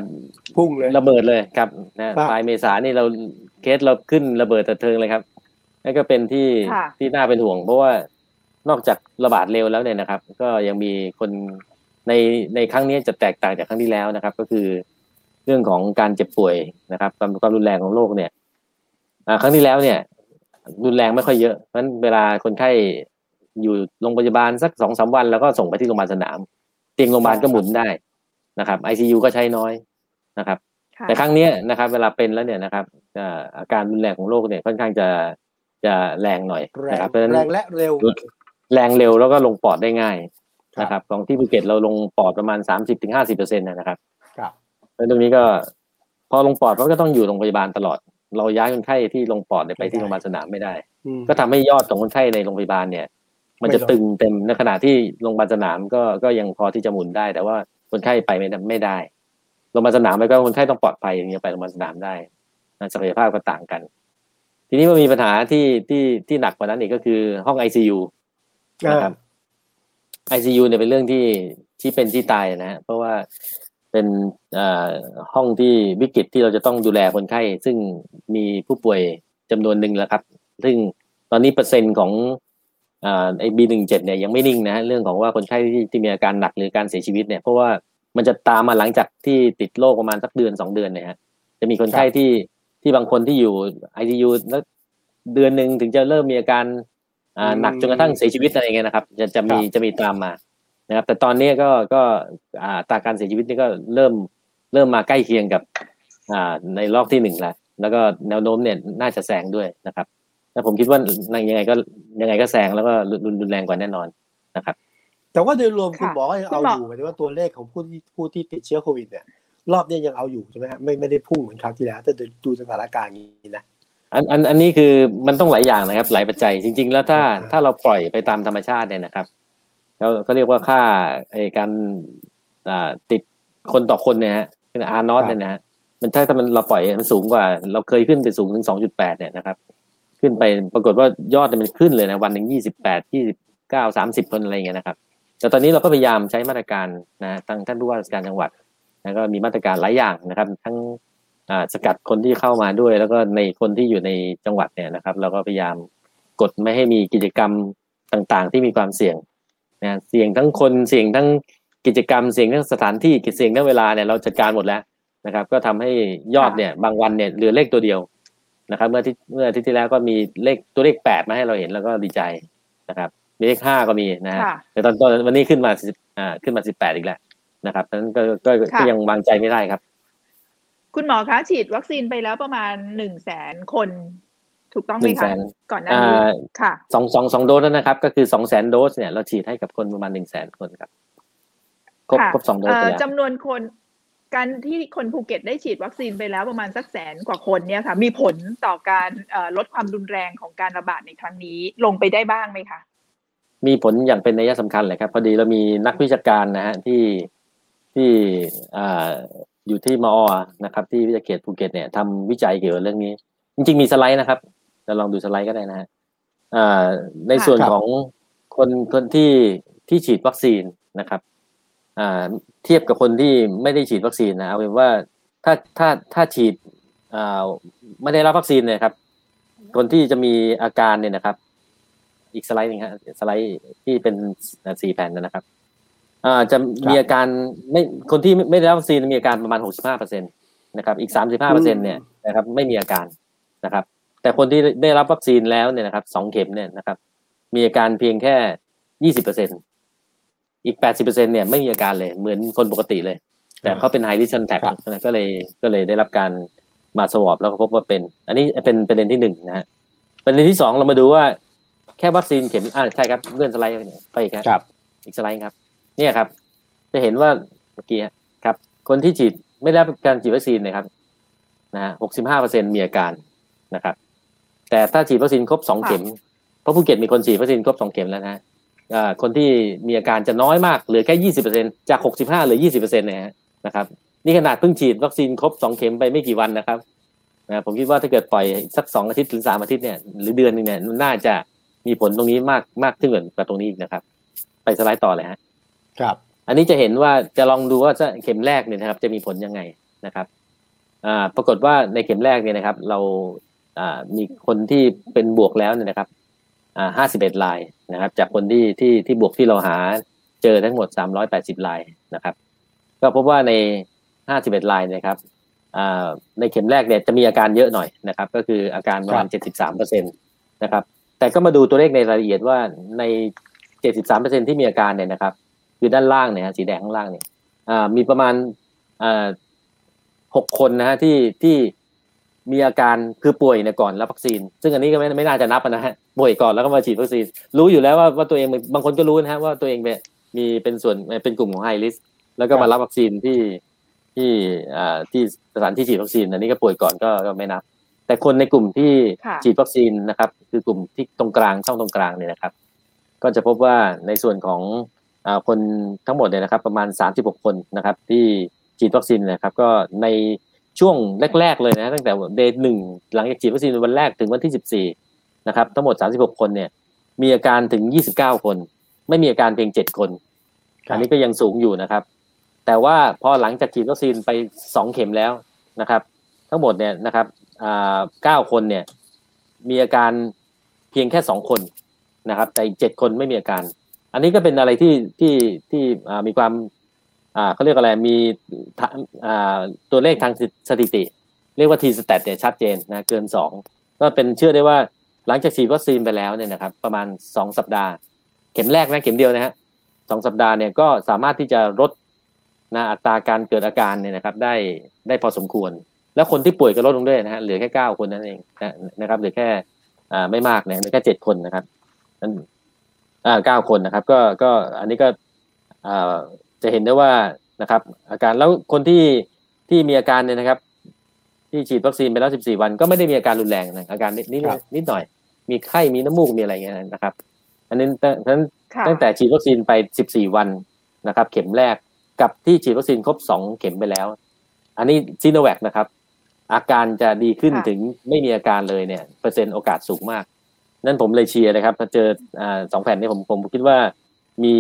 พุ่งเลยระเบิดเลยครับนะปลายเมษานี่เราเคสเราขึ้นระเบิดตะเทิงเลยครับนั่นก็เป็นที่ที่น่าเป็นห่วงเพราะว่านอกจากระบาดเร็วแล้วเนี่ยนะครับก็ยังมีคนในในครั้งนี้จะแตกต่างจากครั้งที่แล้วนะครับก็คือเรื่องของการเจ็บป่วยนะครับความความรุนแรงของโรคเนี่ยครั้งที่แล้วเนี่ยรุนแรงไม่ค่อยเยอะเพราะฉะนั้นเวลาคนไข้อยู่โรงพยาบาลสัก สองถึงสาม วันแล้วก็ส่งไปที่โรงพยาบาลสนามเตียงโรงพยาบาลก็หมุนได้นะครับ ไอ ซี ยู ก็ใช้น้อยนะครับแต่ครั้งนี้นะครับเวลาเป็นแล้วเนี่ยนะครับอาการรุนแรงของโรคเนี่ยค่อนข้างจะจะแรงหน่อยนะครับเพราะฉะนั้นแรงและเร็วแรงเร็วแล้วก็ลงปอดได้ง่ายนะครับของที่ภูเก็ตเราลงปอดประมาณ สามสิบถึงห้าสิบเปอร์เซ็นต์ นะครับครับแล้วตรงนี้ก็พอลงปอดมันก็ต้องอยู่โรงพยาบาลตลอดเราย้ายคนไข้ที่ลงปอดไปที่โรงพยาบาลสนามไม่ได้ก็ทำให้ยอดของคนไข้ในโรงพยาบาลเนี่ยมันจะตึงเต็มในขณะที่โรงพยาบาลสนามก็ก็ยังพอที่จะหมุนได้แต่ว่าคนไข้ไปไม่ไม่ได้โรงพยาบาลสนามไปก็คนไข้ต้องปลอดภัยอย่างเงี้ยไปโรงพยาบาลสนามได้ศักยภาพก็ต่างกันทีนี้มันมีปัญหาที่ที่ที่หนักกว่านั้นอีกก็คือห้อง ไอ ซี ยู นะครับ ไอ ซี ยู เนี่ยเป็นเรื่องที่ที่เป็นที่ตายนะฮะเพราะว่าเป็นเอ่อห้องที่วิกฤตที่เราจะต้องดูแลคนไข้ซึ่งมีผู้ป่วยจำนวนหนึ่งแล้วครับซึ่งตอนนี้เปอร์เซ็นต์ของอ่าไอ้ บี สิบเจ็ด เนี่ยยังไม่นิ่งนะเรื่องของว่าคนไข้ที่ที่มีอาการหนักหรือการเสียชีวิตเนี่ยเพราะว่ามันจะตามมาหลังจากที่ติดโรคประมาณสักเดือนสองเดือนเนี่ยฮะจะมีคนไข้ที่ที่บางคนที่อยู่ ไอ ซี ยู แล้วเดือนนึงถึงจะเริ่มมีอาการอ่าหนักจนกระทั่งเสียชีวิตอะไรเงี้ยนะครับจะจะมีจะมีตามมานะครับแต่ตอนนี้ก็ก็อ่าตาการเสียชีวิตนี่ก็เริ่มเริ่มมาใกล้เคียงกับอ่าในรอบที่หนึ่งแล้วแล้วก็แนวโน้มเนี่ยน่าจะแซงด้วยนะครับแต่ผมคิดว่ายังไงก็ยังไงก็แซงแล้วก็รุนแรงกว่าแน่นอนนะครับแต่ว่าโดยรวมคุณหมอเอาอยู่หมายถึงว่าตัวเลขของผู้ที่ผู้ที่ติดเชื้อโควิดเนี่ยรอบนี้ยังเอาอยู่ใช่ไหมฮะไม่ไม่ได้พุ่งเหมือนคราวที่แล้วแต่ดูสถานการณ์นี้นะอันอันอันนี้คือมันต้องหลายอย่างนะครับหลายปัจจัยจริงๆแล้วถ้าถ้าเราปล่อยไปตามธรรมชาติเนี่ยนะครับแล้วก็เรียกว่าค่าไอ้การอ่าติดคนต่อคนเนี่ยฮะเป็นอาร์นอตเนี่ยนะฮะมันถ้าถ้ามันเราปล่อยมันสูงกว่าเราเคยขึ้นไปสูงถึง สองจุดแปด เนี่ยนะครับขึ้นไปปรากฏว่ายอดมันขึ้นเลยนะวันหนึ่งยี่สิบแปด ยี่สิบเก้า สามสิบคนอะไรอย่างเงี้ยนะครับแต่ตอนนี้เราก็พยายามใช้มาตรการนะทางท่านผู้ว่าราชการจังหวัดแล้วก็มีมาตรการหลายอย่างนะครับทั้งอ่าสกัดคนที่เข้ามาด้วยแล้วก็ในคนที่อยู่ในจังหวัดเนี่ยนะครับเราก็พยายามกดไม่ให้มีกิจกรรมต่างๆที่มีความเสี่ยงนะเสี่ยงทั้งคนเสี่ยงทั้งกิจกรรมเสี่ยงทั้งสถานที่เสี่ยงทั้งเวลาเนี่ยเราจัดการหมดแล้วนะครับก็ทำให้ยอดเนี่ยบางวันเนี่ยเหลือเลขตัวเดียวนะครับเมื่อที่เมื่ออาทิตย์ที่แล้วก็มีเลขตัวเลขแปดมาให้เราเห็นแล้วก็ดีใจนะครับมีเลขห้าก็มีนะฮะแต่ตอนตอนวันนี้ขึ้นมาอ่าขึ้นมาสิบแปดอีกแล้วนะครับฉะนั้นก็ก็ก็ยังวางใจไม่ได้ครับคุณหมอคะฉีดวัคซีนไปแล้วประมาณ หนึ่งแสน คนถูกต้องไหมคะก่อนหน้านี้ค่ะสอง สอง สองโดสแล้วนะครับก็คือ สองแสน โดสเนี่ยเราฉีดให้กับคนประมาณ หนึ่งแสน คนครับครบครบสองโดสแล้วจำนวนคนการที่คนภูเก็ตได้ฉีดวัคซีนไปแล้วประมาณสักแสนกว่าคนเนี่ยค่ะมีผลต่อการลดความรุนแรงของการระบาดในครั้งนี้ลงไปได้บ้างไหมคะมีผลอย่างเป็นนัยสำคัญเลยครับพอดีเรามีนักวิชาการนะฮะที่ที่อ่าอยู่ที่มอนะครับที่วิทยาเขตภูเก็ตเนี่ยทำวิจัยเกี่ยวกับเรื่องนี้จริงๆมีสไลด์นะครับเราลองดูสไลด์ก็ได้นะฮะอ่าในส่วนของคนคนที่ที่ฉีดวัคซีนนะครับอ่าเทียบกับคนที่ไม่ได้ฉีดวัคซีนนะเอาเป็นว่าถ้าถ้าถ้าฉีดอ่าไม่ได้รับวัคซีนเนี่ยครับคนที่จะมีอาการเนี่ยนะครับอีกสไลด์นึงฮะสไลด์ที่เป็นสี่แผ่นนะครับอ่าจะมีอาการไม่คนที่ไม่ได้รับวัคซีนมีอาการประมาณ หกสิบห้าเปอร์เซ็นต์ นะครับอีก สามสิบห้าเปอร์เซ็นต์ เนี่ยนะครับไม่มีอาการนะครับแต่คนที่ได้รับวัคซีนแล้วเนี่ยนะครับสองเข็มเนี่ยนะครับมีอาการเพียงแค่ ยี่สิบเปอร์เซ็นต์ อีก แปดสิบเปอร์เซ็นต์ เนี่ยไม่มีอาการเลยเหมือนคนปกติเลยแต่เขาเป็น high risk contact นะก็เลยก็เลยได้รับการมาสวอปแล้วก็พบว่าเป็นอันนี้เป็นประเด็นที่หนึ่งนะฮะประเด็นที่สองเรามาดูว่าแค่วัคซีนเข็มอ่าใช่ครับเลื่อนสไลด์ไปอีกครับอีกสไลด์ครับเนี่ยครับจะเห็นว่าเมื่อกี้ครับคนที่ฉีดไม่ได้รับการฉีดวัคซีนนะครับนะฮะ หกสิบห้าเปอร์เซ็นต์ มีอาการนะครับแต่ถ้าฉีดวัคซีนครบสองเข็มเพราะภูเก็ตมีคนฉีดวัคซีนครบสองเข็มแล้วนะฮะอ่าคนที่มีอาการจะน้อยมากเหลือแค่ ยี่สิบเปอร์เซ็นต์ จาก หกสิบห้า เหลือ ยี่สิบเปอร์เซ็นต์ นะฮะนะครับนี่ขนาดเพิ่งฉีดวัคซีนครบสองเข็มไปไม่กี่วันนะครับนะผมคิดว่าถ้าเกิดปล่อยสักสองอาทิตย์ถึงสามอาทิตย์เนี่ยหรือเดือนนึงเนี่ยน่าจะมีผลตรงนี้มากมากขึ้นกว่าตรงนี้อีกนะครับไปสไลด์ต่อเลยฮะครับอันนี้จะเห็นว่าจะลองดูว่าเข็มแรกเนี่ยนะครับจะมีผลยังไงนะครับอ่าปรากฏว่าในเข็มแรกเนี่ยนะครับเราอ่ามีคนที่เป็นบวกแล้วเนี่ยนะครับอ่าห้าสิบเอ็ดรายนะครับจากคนที่ที่ที่บวกที่เราหาเจอทั้งหมดสามร้อยแปดสิบรายนะครับก็พบว่าในห้าสิบเอ็ดรายนะครับอ่าในเข็มแรกเนี่ยจะมีอาการเยอะหน่อยนะครับก็คืออาการประมาณ เจ็ดสิบสามเปอร์เซ็นต์ นะครับแต่ก็มาดูตัวเลขในรายละเอียดว่าใน เจ็ดสิบสามเปอร์เซ็นต์ ที่มีอาการเนี่ยนะครับคือด้านล่างเนี่ยฮะสีแดงข้างล่างเนี่ยอ่ามีประมาณอ่าหกคนนะฮะที่ที่มีอาการคือป่วยเนี่ยก่อนรับวัคซีนซึ่งอันนี้ก็ไม่ไม่น่าจะนับนะฮะป่วยก่อนแล้วก็มาฉีดวัคซีนรู้อยู่แล้วว่าว่าตัวเองบางคนก็รู้นะฮะว่าตัวเองเนี่ยมีเป็นส่วนเป็นกลุ่มของไฮริสก์แล้วก็มารับวัคซีนที่ที่อ่าที่สถานที่ฉีดวัคซีนอันนี้ก็ป่วยก่อนก็ก็ไม่นับแต่คนในกลุ่มที่ฉีดวัคซีนนะครับคือกลุ่มที่ตรงกลางช่องตรงกลางเนี่ยนะครับก็จะพบว่าในส่วนของอ่าคนทั้งหมดเนี่ยนะครับประมาณสามสิบหกคนนะครับที่ฉีดวัคซีนนะครับก็ในช่วงแรกๆเลยนะตั้งแต่ day หนึ่งหลังจากฉีดวัคซีนวันแรกถึงวันที่สิบสี่นะครับทั้งหมดสามสิบหกคนเนี่ยมีอาการถึงยี่สิบเก้าคนไม่มีอาการเพียงเจ็ดคนอันนี้ก็ยังสูงอยู่นะครับแต่ว่าพอหลังจากฉีดวัคซีนไปสองเข็มแล้วนะครับทั้งหมดเนี่ยนะครับอ่าเก้าคนเนี่ยมีอาการเพียงแค่สองคนนะครับแต่อีกเจ็ดคนไม่มีอาการอันนี้ก็เป็นอะไรที่ที่ที่อ่ามีความอ่าเขาเรียกอะไรมีอ่าตัวเลขทางสถิติเรียกว่า T-stat เนี่ยชัดเจนนะเกินสองก็เป็นเชื่อได้ว่าหลังจากฉีดวัคซีนไปแล้วเนี่ยนะครับประมาณสองสัปดาห์เข็มแรกนะเข็มเดียวนะฮะสองสัปดาห์เนี่ยก็สามารถที่จะลดนะอัตราการเกิดอาการเนี่ยนะครับได้ได้พอสมควรแล้วคนที่ป่วยก็ลดลงด้วยนะฮะเหลือแค่เก้าคนนั่นเองนะครับเหลือแค่อ่าไม่มากนะเหลือแค่เจ็ดคนนะครับนั่นอ่าเก้าคนนะครับก็ก็อันนี้ก็อ่าจะเห็นได้ว่านะครับอาการแล้วคนที่ที่มีอาการเนี่ยนะครับที่ฉีดวัคซีนไปแล้วสิบสี่วันก็ไม่ได้มีอาการรุนแรงนะอาการนิดนิดหน่อยมีไข้มีน้ำมูกมีอะไรอย่างเงี้ยนะครับอันนี้นั้นตั้งแต่ฉีดวัคซีนไปสิบสี่วันนะครับเข็มแรกกับที่ฉีดวัคซีนครบสองเข็มไปแล้วอันนี้ซิโนแวคนะครับอาการจะดีขึ้นถึงไม่มีอาการเลยเนี่ยเปอร์เซ็นต์โอกาสสูงมากนั่นผมเลยเชียร์นะครับถ้าเจออ่าสองแผ่นนี้ผมผมคิดว่ามี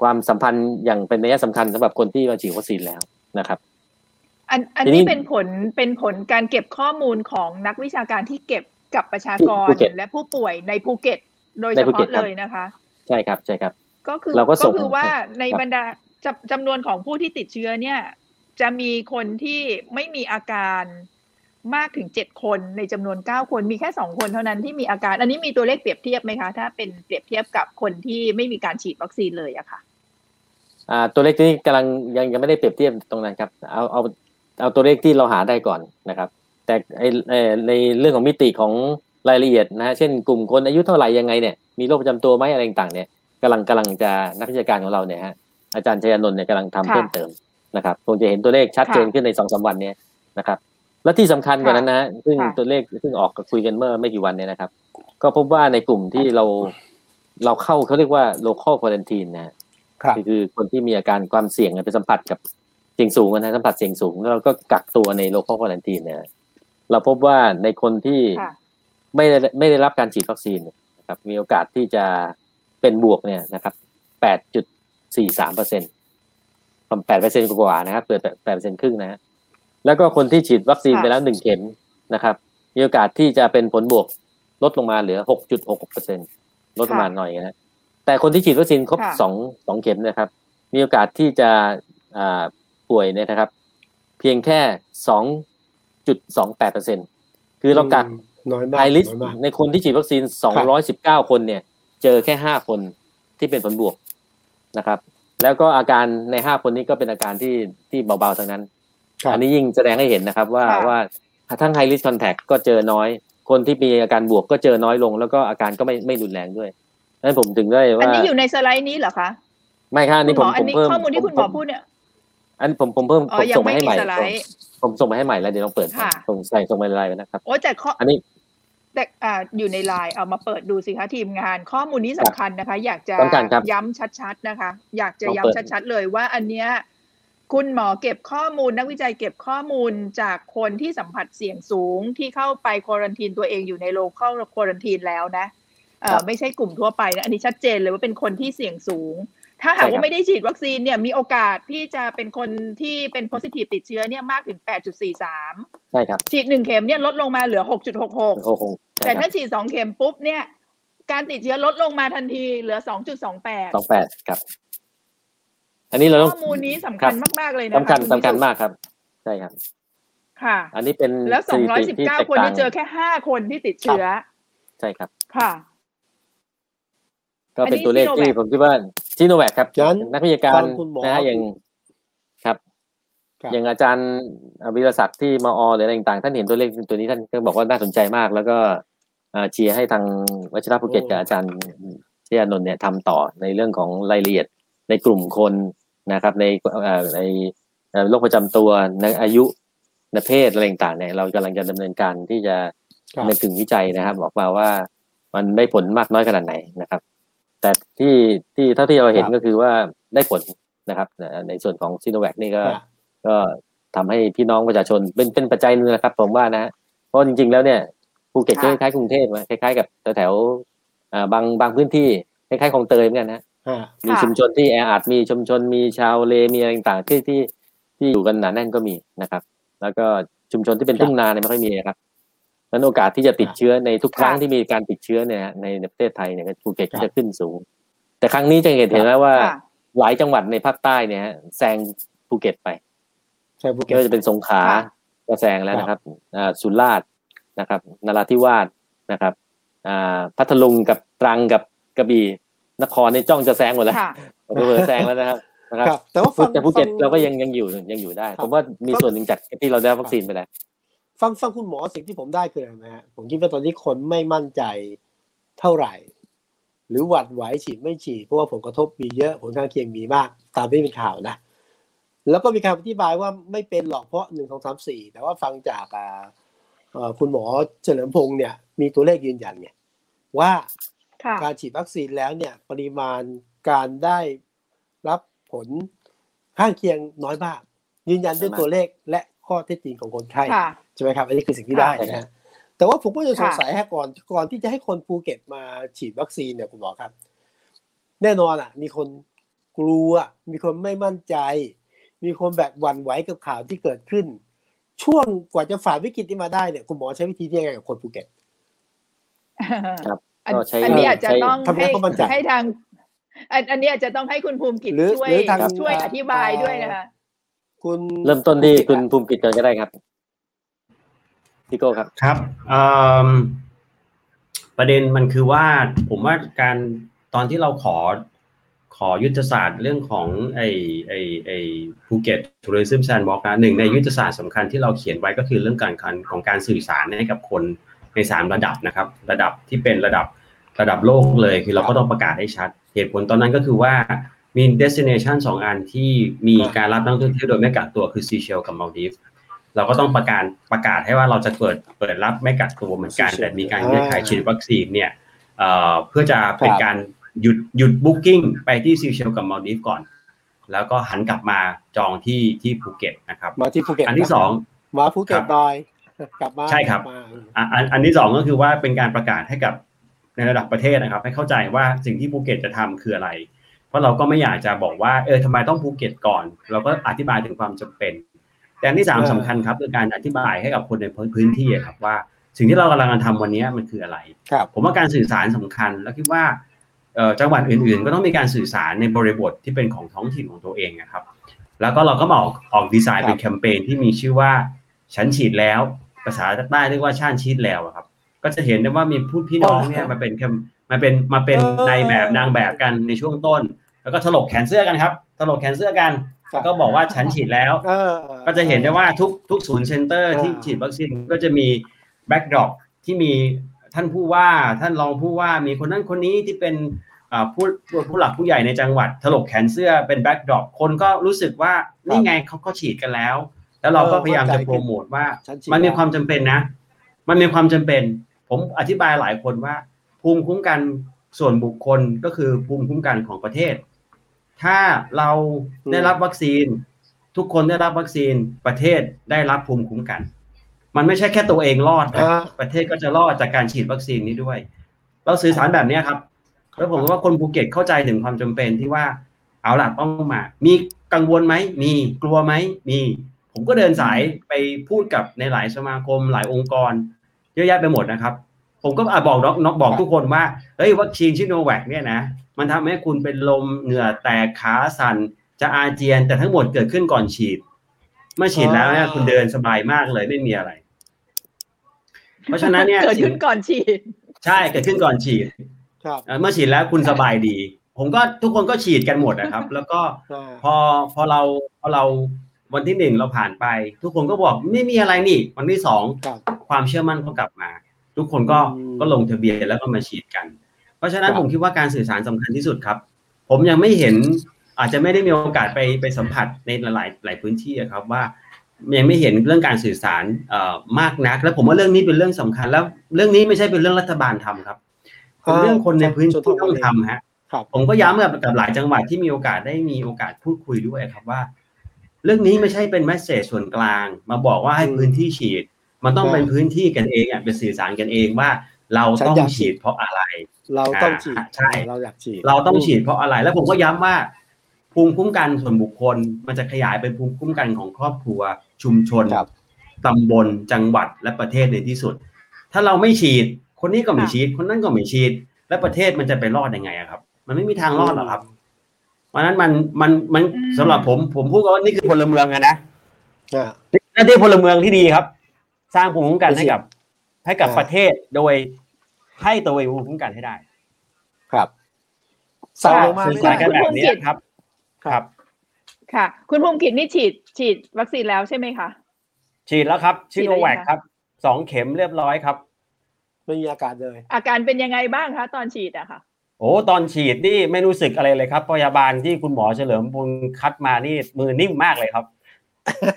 ความสัมพันธ์อย่างเป็นนัยสำคัญสำหรับคนที่มาฉีดวัคซีนแล้วนะครับอันอันนี้เป็นผลเป็นผลการเก็บข้อมูลของนักวิชาการที่เก็บกับประชากรและผู้ป่วยในภูเก็ตโดยเฉพาะเลยนะคะใช่ครับใช่ครับก็คือก็คือว่าในบรรดาจำนวนของผู้ที่ติดเชื้อเนี่ยจะมีคนที่ไม่มีอาการมากถึงเจ็ดคนในจำนวนเก้าคนมีแค่สองคนเท่านั้นที่มีอาการอันนี้มีตัวเลขเปรียบเทียบไหมคะถ้าเป็นเปรียบเทียบกับคนที่ไม่มีการฉีดวัคซีนเลยอะค่ะอ่าตัวเลขนี้กำลังยังยังไม่ได้เปรียบเทียบตรงนั้นครับเอาเอาเอาตัวเลขที่เราหาได้ก่อนนะครับแต่ไอในเรื่องของมิติของรายละเอียดนะฮะเช่นกลุ่มคนอายุเท่าไหร่ยังไงเนี่ยมีโรคประจำตัวไหมอะไรต่างเนี่ยกำลังกำลังจะนักวิชาการของเราเนี่ยฮะอาจารย์ชัยนนท์เนี่ยกำลังทำเพิ่มเติมนะครับคงจะเห็นตัวเลขชัดเจนขึ้นใน สองถึงสาม วันนี้นะครับและที่สำคัญกว่านั้นนะซึ่งตัวเลขซึ่งออกกับคุยกันเมื่อไม่กี่วันเนี่ยนะครับก็พบว่าในกลุ่มที่เราเราเข้าเขาเรียกว่า local quarantine นะคือคนที่มีอาการความเสี่ยงไปสัมผัสกับเสี่ยงสูงนะสัมผัสเสี่ยงสูงแล้วเราก็กักตัวใน local quarantine เนี่ยเราพบว่าในคนที่ไม่ได้ไม่ได้รับการฉีดวัคซีนนะครับมีโอกาสที่จะเป็นบวกเนี่ยนะครับ แปดจุดสี่สามเปอร์เซ็นต์ แปดเปอร์เซ็นต์ กว่านะครับเกิด แปดเปอร์เซ็นต์ ครึ่งนะแล้วก็คนที่ฉีดวัคซีนไปแล้วหนึ่งเข็มนะครับมีโอกาสที่จะเป็นผลบวกลดลงมาเหลือ หกจุดหกหกเปอร์เซ็นต์ ลดลงมาหน่อยนะแต่คนที่ฉีดวัคซีนครบสอง สองเข็มนะครับมีโอกาสที่จะอ่าป่วยเนี่ยนะครับเพียงแค่ สองจุดสองแปดเปอร์เซ็นต์ คือเรากักน้อยมากไฮลิสต์ในคนที่ฉีดวัคซีนสองร้อยสิบเก้าคนเนี่ยเจอแค่ห้าคนที่เป็นผลบวก นะครับแล้วก็อาการในห้าคนนี้ก็เป็นอาการที่ที่เบาๆทั้งนั้นอันนี้ยิ่งแสดงให้เห็นนะครับว่าว่าทั้ง high risk contact ก็เจอน้อยคนที่มีอาการบวกก็เจอน้อยลงแล้วก็อาการก็ไม่ไม่รุนแรงด้วยนั่นผมถึงได้ว่าอันนี้อยู่ในสไลด์นี้เหรอคะไม่ค่ะนี่ผมผมเพิ่มข้อมูลที่คุณหมอพูดเนี่ยอันผมผมเพิ่มผมส่งมาให้ใหม่ผมส่งมาให้ใหม่แล้วเดี๋ยวลองเปิดส่งใส่ส่งมาในไลน์ไปนะครับโอ้แต่ข้ออันนี้แต่อ่าอยู่ในไลน์เอามาเปิดดูสิคะทีมงานข้อมูลนี้สำคัญนะคะอยากจะย้ำชัดๆนะคะอยากจะย้ำชัดๆเลยว่าอันเนี้ยคุณหมอเก็บข้อมูลนักวิจัยเก็บข้อมูลจากคนที่สัมผัสเสี่ยงสูงที่เข้าไปควอรันทีนตัวเองอยู่ในโลคอลควอรันทีนแล้วนะเอ่อไม่ใช่กลุ่มทั่วไปนะอันนี้ชัดเจนเลยว่าเป็นคนที่เสี่ยงสูงถ้าหากว่าไม่ได้ฉีดวัคซีนเนี่ยมีโอกาสที่จะเป็นคนที่เป็นโพซิทีฟติดเชื้อเนี่ยมากถึง แปดจุดสี่สาม ใช่ครับฉีดหนึ่งเข็มเนี่ยลดลงมาเหลือ หกจุดหกหก แต่ถ้าฉีดสองเข็มปุ๊บเนี่ยการติดเชื้อลดลงมาทันทีเหลือ สองจุดสองแปด สองจุดแปด ครับอันนี้เราต้องข้อมูลนี้สำคัญมากๆเลยนะสำคัญสำคัญมากครับใช่ครับค่ะอันนี้เป็นแล้วสองร้อยสิบเก้าคนที่เจอแค่ห้าคนที่ติดเชื้อใช่ครับค่ะก็เป็นตัวเลขที่ผมคิดว่าซิโนแวคครับนักวิชาการนะฮะอย่างครับอย่างอาจารย์วิรศักดิ์ที่มอหรืออะไรต่างๆท่านเห็นตัวเลขตัวนี้ท่านก็บอกว่าน่าสนใจมากแล้วก็เชียร์ให้ทางวชิรภูเก็ตกับอาจารย์เชียร์นนท์เนี่ยทำต่อในเรื่องของรายละเอียดในกลุ่มคนนะครับในในโรคประจำตัวในอายุในเพศอะไรต่างๆเนี่ยเรากำลังจะดำเนินการที่จะในถึงวิจัยนะครับบอกมาว่ามันได้ผลมากน้อยขนาดไหนนะครับแต่ที่ที่เท่าที่เราเห็นก็คือว่าได้ผลนะครับในส่วนของซิโนแวคนี่ก็ก็ทำให้พี่น้องประชาชนเป็นเป็นปัจจัยนึงนะครับผมว่านะเพราะจริงๆแล้วเนี่ยภูเก็ตคล้ายๆกรุงเทพคล้ายๆกับแถวๆบางบางพื้นที่คล้ายๆคลองเตยเหมือนกันนะมีชุมชนที่แออัดมีชุมชนมีชาวเลมีอะไรต่างๆที่ที่ที่อยู่กันหนาแน่นก็มีนะครับแล้วก็ชุมชนที่เป็นทุ่งนาเนี่ยไม่ค่อยมีครับนั้นโอกาสที่จะติดเชื้อในทุกครั้งที่มีการติดเชื้อเนี่ยในประเทศไทยเนี่ยภูเก็ตจะขึ้นสูงแต่ครั้งนี้จะเห็นเห็นแล้วว่าหลายจังหวัดในภาคใต้เนี่ยแซงภูเก็ตไปใช่ภูเก็ตจะเป็นสงขลาก็แซงแล้วนะครับอ่าสุราษฎร์นะครับนราธิวาสนะครับอ่าพัทลุงกับตรังกับกระบี่นครในจ้องจะแซงหมดแล้วเผลอแซงแล้วนะครับนะครับแต่ว่าฝั่งภูเก็ตเราก็ยังยังอยู่ยังอยู่ได้ผมว่ามีส่วนหนึ่งจากที่เราได้วัคซีนไปแล้วฟังฟังคุณหมอสิ่งที่ผมได้คืออะไรนะฮะผมคิดว่าตอนนี้คนไม่มั่นใจเท่าไหร่หรือหวั่นไหวฉีดไม่ฉีดเพราะว่าผลกระทบมีเยอะผลข้างเคียงมีมากตามที่เป็นข่าวนะแล้วก็มีการอธิบายว่าไม่เป็นหรอกเพราะหนึ่ง สอง สาม สี่แต่ว่าฟังจากคุณหมอเฉลิมพงษ์เนี่ยมีตัวเลขยืนยันเนี่ยว่าการฉีดวัคซีนแล้วเนี่ยปริมาณการได้รับผลข้างเคียงน้อยมากยืนยันด้วยตัวเลขและข้อเท็จจริงของคนไข้ใช่ไหมครับอันนี้คือสิ่งที่ได้นะแต่ว่าผมก็จะสงสัยให้ก่อนก่อนที่จะให้คนภูเก็ตมาฉีดวัคซีนเนี่ยคุณหมอครับแน่นอนอ่ะมีคนกลัวมีคนไม่มั่นใจมีคนแบบหวั่นไหวกับข่าวที่เกิดขึ้นช่วงกว่าจะฝ่าวิกฤตนี้มาได้เนี่ยคุณหมอใช้วิธียังไงกับคนภูเก็ตครับอันนี้อาจจะต้องให้ให้ทางอันนี้อาจจะต้องให้คุณภูมิกิจช่วยช่วยอธิบายด้วยนะคะคุณเริ่มต้นที่คุณภูมิกิจก่อนก็ได้ครับพี่โก้ครับครับประเด็นมันคือว่าผมว่าการตอนที่เราขอขอยุทธศาสตร์เรื่องของไอ้ไอ้ไอ้ภูเก็ตทัวริซึมแซนด์บ็อกซ์นะหนึ่งในยุทธศาสตร์สำคัญที่เราเขียนไว้ก็คือเรื่องการของการสื่อสารให้กับคนในสามระดับนะครับระดับที่เป็นระดับระดับโลกเลยคือเราก็ต้องประกาศให้ชัดเหตุผลตอนนั้นก็คือว่ามี destination สองอันที่มีการรับนักท่องเที่ยวโดยไม่กักตัวคือซีเชลกับมัลดีฟเราก็ต้องประกาศประกาศให้ว่าเราจะเปิดเปิดรับไม่กักตัวเหมือนกันแต่มีการเงื่อนไขฉีดวัคซีนเนี่ยเอ่อเพื่อจะเป็นการหยุดหยุด booking ไปที่ซีเชลกับมัลดีฟก่อนแล้วก็หันกลับมาจองที่ที่ภูเก็ตนะครับมาที่ภูเก็ตอันที่สองมาภูเก็ตดอยใช่ครับอันอันที่สองก็คือว่าเป็นการประกาศให้กับในระดับประเทศนะครับให้เข้าใจว่าสิ่งที่ภูเก็ตจะทำคืออะไรเพราะเราก็ไม่อยากจะบอกว่าเออทำไมต้องภูเก็ตก่อนเราก็อธิบายถึงความจำเป็นแต่อันที่สามสำคัญครับคือการอธิบายให้กับคนในพื้นที่ครับว่าสิ่งที่เรากำลังทำวันนี้มันคืออะไรผมว่าการสื่อสารสำคัญแล้วคิดว่าจังหวัดอื่นๆก็ต้องมีการสื่อสารในบริบทที่เป็นของท้องถิ่นของตัวเองนะครับแล้วก็เราก็มาออกออกดีไซน์เป็นแคมเปญที่มีชื่อว่าฉันฉีดแล้วภาษาใต้เรียกว่าชาญชีดแล้วครับก็จะเห็นได้ว่ามีพูดพี่น้องเนี่ยมาเป็นมาเป็นมาเป็นนายแบบนางแบบกันในช่วงต้น แล้วก็ถลกแขนเสื้อกันครับถลกแขนเสื้อกันก็บอกว่าฉันฉีดแล้วก็จะเห็นได้ว่าทุกทุกศูนย์เซ็นเตอร์ที่ฉีดวัคซีนก็จะมีแบ็กดรอปที่มีท่านผู้ว่าท่านรองผู้ว่ามีคนนั้นคนนี้ที่เป็นผู้ผู้หลักผู้ใหญ่ในจังหวัดถลกแขนเสื้อเป็นแบ็กดรอปคนก็รู้สึกว่านี่ไงเขาก็ฉีดกันแล้วแล้วเราก็พยายามจะโปรโมทว่ามันมีความจำเป็นนะมันมีความจำเป็นผมอธิบายหลายคนว่าภูมิคุ้มกันส่วนบุคคลก็คือภูมิคุ้มกันของประเทศถ้าเราได้รับวัคซีนทุกคนได้รับวัคซีนประเทศได้รับภูมิคุ้มกันมันไม่ใช่แค่ตัวเองรอดนะประเทศก็จะรอดจากการฉีดวัคซีนนี้ด้วยเราสื่อสารแบบนี้ครับแล้วผมว่าคนภูเก็ตเข้าใจถึงความจำเป็นที่ว่าเอาล่ะต้องมามีกังวลไหมมีกลัวไหมมีผมก็เดินสายไปพูดกับในหลายสมาคมหลายองค์กรเยอะแยะไปหมดนะครับผมก็บอกน้องบอกทุกคนว่าเฮ้ยวัคซีนชิโนแวคเนี่ยนะมันทำให้คุณเป็นลมเหงื่อแตกขาสั่นจะอาเจียนแต่ทั้งหมดเกิดขึ้นก่อนฉีดเมื่อฉีดแล้วเนี่ยคุณเดินสบายมากเลยไม่มีอะไรเพราะฉะนั้นเนี่ยเกิดขึ้นก่อนฉีดใช่เกิดขึ้นก่อนฉีดเมื่อฉีดแล้วคุณสบายดีผมก็ทุกคนก็ฉีดกันหมดนะครับแล้วก็พอพอเราพอเราวันที่หนึ่งเราผ่านไปทุกคนก็บอกไม่มีอะไรนี่วันที่สองความเชื่อมั่นก็กลับมาทุกคนก็ก็ลงทะเบียนแล้วก็มาฉีดกันเพราะฉะนั้นผมคิดว่าการสื่อสารสำคัญที่สุดครับผมยังไม่เห็นอาจจะไม่ได้มีโอกาสไปไปสัมผัสในหลายหลายพื้นที่ครับว่ายังไม่เห็นเรื่องการสื่อสารมากนักและผมว่าเรื่องนี้เป็นเรื่องสำคัญแล้วเรื่องนี้ไม่ใช่เป็นเรื่องรัฐบาลทำครับเป็นเรื่องคนในพื้นที่ต้องทำฮะผมก็ย้ำกับกับหลายจังหวัดที่มีโอกาสได้มีโอกาสพูดคุยด้วยครับว่าเรื่องนี้ไม่ใช่เป็นแมสเสจส่วนกลางมาบอกว่าให้พื้นที่ฉีดมันต้องเป็นพื้นที่กันเองอ่ะเป็นสื่อสารกันเองว่าเราต้องฉีดเพราะอะไรเราต้องฉีดใช่เราอยากฉีดเราต้องฉีดเพราะอะไรแล้วผมก็ย้ำว่าภูมิคุ้มกันส่วนบุคคลมันจะขยายเป็นภูมิคุ้มกันของครอบครัวชุมชนตำบลจังหวัดและประเทศในที่สุดถ้าเราไม่ฉีดคนนี้ก็ไม่ฉีดคนนั้นก็ไม่ฉีดและประเทศมันจะไปรอดยังไงครับมันไม่มีทางรอดหรอกครับเพราะนั้นมันมันมันสำหรับผมผมพูดว่านี่คือพลเมืองนะหน้าที่พลเมืองที่ดีครับสร้างภูมิคุ้มกันให้กับให้กับประเทศโดยให้ตัวเองภูมิคุ้มกันให้ได้ครับสร้างลงมาไม่ได้คุณภูมิกิจครับครับค่ะคุณภูมิกิจนี่ฉีดฉีดวัคซีนแล้วใช่ไหมคะฉีดแล้วครับชิโนแวคครับสองเข็มเรียบร้อยครับไม่มีอาการเลยอาการเป็นยังไงบ้างคะตอนฉีดอะค่ะโอ้ตอนฉีดนี่ไม่รู้สึกอะไรเลยครับพยาบาลที่คุณหมอเฉลิมบุญคัดมานี่มือนิ่มมากเลยครับ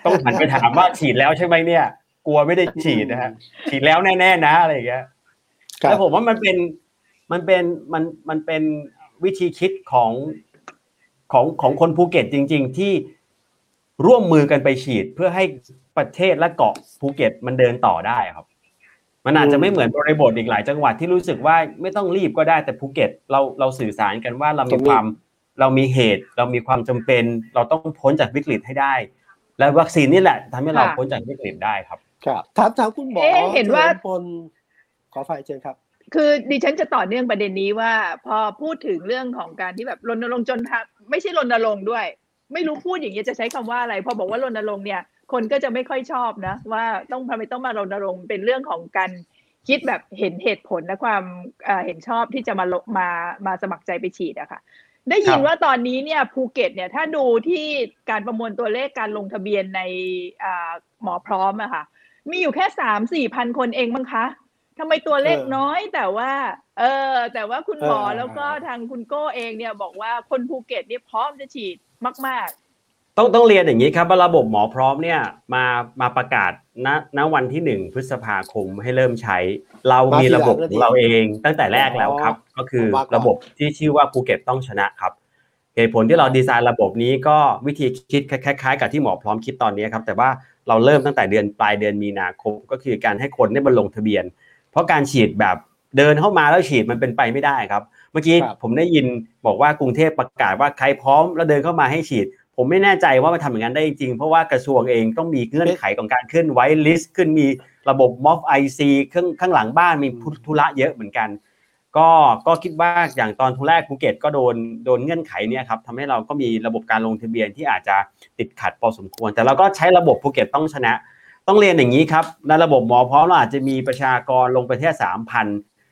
ต้องหันไปถามว่าฉีดแล้วใช่ไหมเนี่ยกลัวไม่ได้ฉีดนะฮะฉีดแล้วแน่ๆนะอะไรอย่างเงี้ยแล้วผมว่ามันเป็นมันเป็นมันมันเป็นวิธีคิดของของของคนภูเก็ตจริงๆที่ร่วมมือกันไปฉีดเพื่อให้ประเทศและเกาะภูเก็ตมันเดินต่อได้ครับมันอาจจะไม่เหมือนบริบทอีกหลายจังหวัดที่รู้สึกว่าไม่ต้องรีบก็ได้แต่ภูเก็ตเราเราสื่อสารกันว่าเรามีความเรามีเหตุเรามีความจำเป็นเราต้องพ้นจากวิกฤตให้ได้และวัคซีนนี่แหละทำให้เราพ้นจากวิกฤตได้ครับครับถามถามคุณหมอเห็นว่าขอไฟเชิญครับคือดิฉันจะต่อเนื่องประเด็นนี้ว่าพอพูดถึงเรื่องของการที่แบบรณรงค์จนไม่ใช่รณรงค์ด้วยไม่รู้พูดอย่างนี้จะใช้คำว่าอะไรพอบอกว่ารณรงค์เนี่ยคนก็จะไม่ค่อยชอบนะว่าต้องทำไมต้องมารณรงค์เป็นเรื่องของการคิดแบบเห็นเหตุผลและความเห็นชอบที่จะมามามาสมัครใจไปฉีดอะค่ะได้ยินว่าตอนนี้เนี่ยภูเก็ตเนี่ยถ้าดูที่การประมวลตัวเลขการลงทะเบียนในหมอพร้อมอะค่ะมีอยู่แค่ สามถึงสี่ พันคนเองมั้งคะทำไมตัวเลขน้อยแต่ว่าเออแต่ว่าคุณหมอแล้วก็ทางคุณโก้เองเนี่ยบอกว่าคนภูเก็ตเนี่ยพร้อมจะฉีดมากๆต้องต้องเรียนอย่างนี้ครับว่าระบบหมอพร้อมเนี่ยมามาประกาศณณวันที่หนึ่งพฤษภาคมให้เริ่มใช้เรามีระบบของเราเองตั้งแต่แรกแล้วครับก็คือระบบที่ชื่อว่าภูเก็ตต้องชนะครับเหตุผลที่เราดีไซน์ระบบนี้ก็วิธีคิดคล้ายๆกับที่หมอพร้อมคิดตอนนี้ครับแต่ว่าเราเริ่มตั้งแต่เดือนปลายเดือนมีนาคมก็คือการให้คนได้มาลงทะเบียนเพราะการฉีดแบบเดินเข้ามาแล้วฉีดมันเป็นไปไม่ได้ครับเมื่อกี้ผมได้ยินบอกว่ากรุงเทพประกาศว่าใครพร้อมแล้วเดินเข้ามาให้ฉีดผมไม่แน่ใจว่ามันทำอย่างนั้นได้จริงเพราะว่ากระทรวงเองต้องมีเงื่อนไขของการขึ้นไว้ลิสต์ขึ้นมีระบบม็อบไอซีข้างข้างหลังบ้านมีธุระเยอะเหมือนกันก็ก็คิดว่าอย่างตอนทุนแรกภูเก็ตก็โดนโดนเงื่อนไขเนี่ยครับทำให้เราก็มีระบบการลงทะเบียนที่อาจจะติดขัดพอสมควรแต่เราก็ใช้ระบบภูเก็ตต้องชนะต้องเรียนอย่างนี้ครับในระบบหมอพร้อมเราอาจจะมีประชากรลงประเทศ สามพัน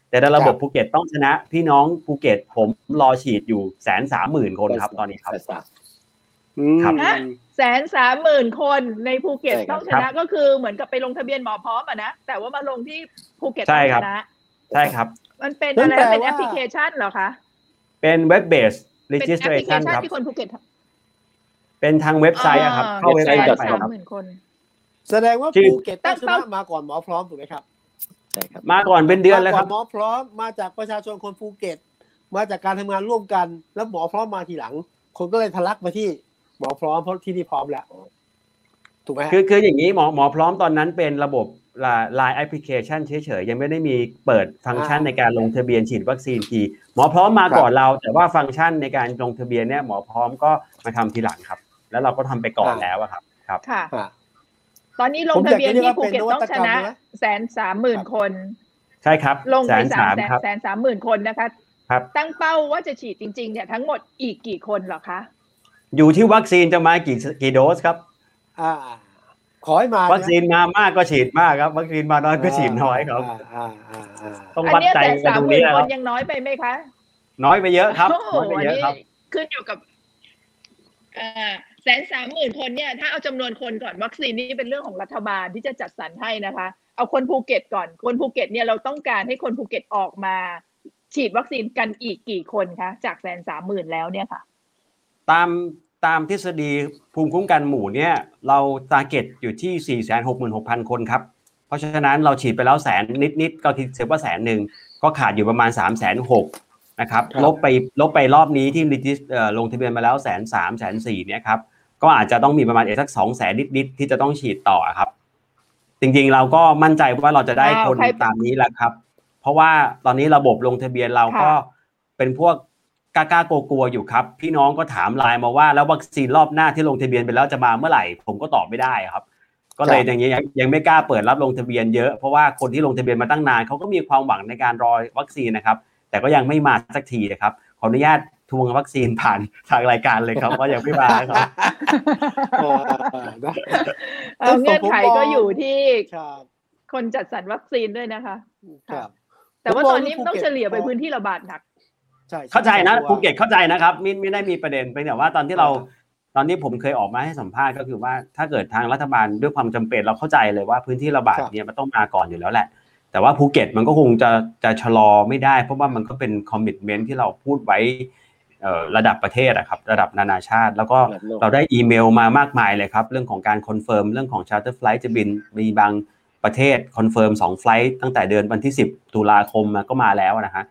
แต่ถ้าระบบภูเก็ตต้องชนะพี่น้องภูเก็ตผมรอฉีดอยู่แสนสามหมื่นคนครับตอนนี้ครับครับแสนสามหมื่นคนในภูเก็ตต้องชนะก็คือเหมือนกับไปลงทะเบียนหมอพร้อมอะนะแต่ว่ามาลงที่ภูเก็ตต้องชนะใช่ครับมันเป็นอะไรเป็นแอปพลิเคชันเหรอคะเป็นเว็บเบสรีจิสเตรชันครับที่คนภูเก็ตเป็นทางเว็บไซต์ครับเข้าเว็บไซต์สามหมื่นคนแสดงว่าภูเก็ตต้องชนะมาก่อนหมอพร้อมถูกไหมครับมาก่อนเป็นเดือนแล้วครับหมอพร้อมมาจากประชาชนคนภูเก็ตมาจากการทำงานร่วมกันแล้วหมอพร้อมมาทีหลังคนก็เลยทะลักมาที่หมอพร้อมเพราะที่นี่พร้อมแล้วถูกไหมคือคืออย่างนี้หมอหมอพร้อมตอนนั้นเป็นระบบไลน์แอปพลิเคชันเฉยๆยังไม่ได้มีเปิดฟังก์ชันในการลงทะเบียนฉีดวัคซีนทีหมอพร้อมมาก่อนเราแต่ว่าฟังก์ชันในการลงทะเบียนเนี่ยหมอพร้อมก็มาทำทีหลังครับแล้วเราก็ทำไปก่อนแล้วครับครับตอนนี้ลงทะเบียนที่ภูเก็ตต้องชนะแสนสามหมื่นคนใช่ครับลงไปสามแสนสามหมื่นคนนะคะครับตั้งเป้าว่าจะฉีดจริงๆเนี่ยทั้งหมดอีกกี่คนหรอคะอยู่ที่วัคซีนจะมากี่กี่โดสครับอ่าขอให้มาวัคซีนมามากก็ฉีดมากครับวัคซีนมาน้อยก็ฉีดน้อยครับอ่าอ่าอ่าต้องวัดใจกันตรงนี้นะครับยังน้อยไปไหมคะน้อยไปเยอะครับน้อยไปเยอะครับขึ้นอยู่กับอ่าแสนสามหมื่นคนเนี่ยถ้าเอาจำนวนคนก่อนวัคซีนนี่เป็นเรื่องของรัฐบาลที่จะจัดสรรให้นะคะเอาคนภูเก็ตก่อนคนภูเก็ตเนี่ยเราต้องการให้คนภูเก็ตออกมาฉีดวัคซีนกันอีกกี่คนคะจากแสนสามหมื่นแล้วเนี่ยค่ะตามตามทฤษฎีภูมิคุ้มกันหมู่เนี่ยเราทาร์เก็ตอยู่ที่ สี่แสนหกหมื่นหกพัน คนครับเพราะฉะนั้นเราฉีดไปแล้วแสนนิดๆก็คิดเสียว่าแสนหนึ่งก็ขาดอยู่ประมาณ สามแสนหกหมื่น นะครับลบไปลบไปรอบนี้ที่ลงทะเบียนมาแล้ว หนึ่งแสนสามหมื่น หนึ่งแสนสี่หมื่น เนี่ยครับก็อาจจะต้องมีประมาณสัก สองแสน นิดๆที่จะต้องฉีดต่อครับจริงๆเราก็มั่นใจว่าเราจะได้คนตามนี้แหละครับเพราะว่าตอนนี้ระบบลงทะเบียนเราก็เป็นพวกกล้ากลัวๆอยู่ครับพี่น้องก็ถามไลน์มาว่าแล้ววัคซีนรอบหน้าที่ลงทะเบียนไปแล้วจะมาเมื่อไหร่ผมก็ตอบไม่ได้ครับก็เลยอย่างเงี้ยยังไม่กล้าเปิดรับลงทะเบียนเยอะเพราะว่าคนที่ลงทะเบียนมาตั้งนานเขาก็มีความหวังในการรอวัคซีนนะครับแต่ก็ยังไม่มาสักทีนะครับขออนุญาตทวงวัคซีนผ่านทางรายการเลยครับว่ายังไม่มาครับเงื่อนไขก็อยู่ที่คนจัดสรรวัคซีนด้วยนะคะแต่ว่าตอนนี้ต้องเฉลี่ยไปพื้นที่ระบาดหนักเข้าใจนะภูเก็ตเข้าใจนะครับไม่ไม่ได้มีประเด็นเป็นแต่ว่าตอนที่เราตอนนี้ผมเคยออกมาให้สัมภาษณ์ก็คือว่าถ้าเกิดทางรัฐบาลด้วยความจำเป็นเราเข้าใจเลยว่าพื้นที่ระบาดเนี่ยมันต้องมาก่อนอยู่แล้วแหละแต่ว่าภูเก็ตมันก็คงจะจะชะลอไม่ได้เพราะว่ามันก็เป็นคอมมิตเมนท์ที่เราพูดไว้ระดับประเทศอะครับระดับนานาชาติแล้วก็เราได้อีเมลมามากมายเลยครับเรื่องของการคอนเฟิร์มเรื่องของชาร์เตอร์ไฟลท์จะบินมีบางประเทศคอนเฟิร์มสองไฟลท์ตั้งแต่เดือนวันที่สิบตุลาคมก็มาแล้วนะฮะ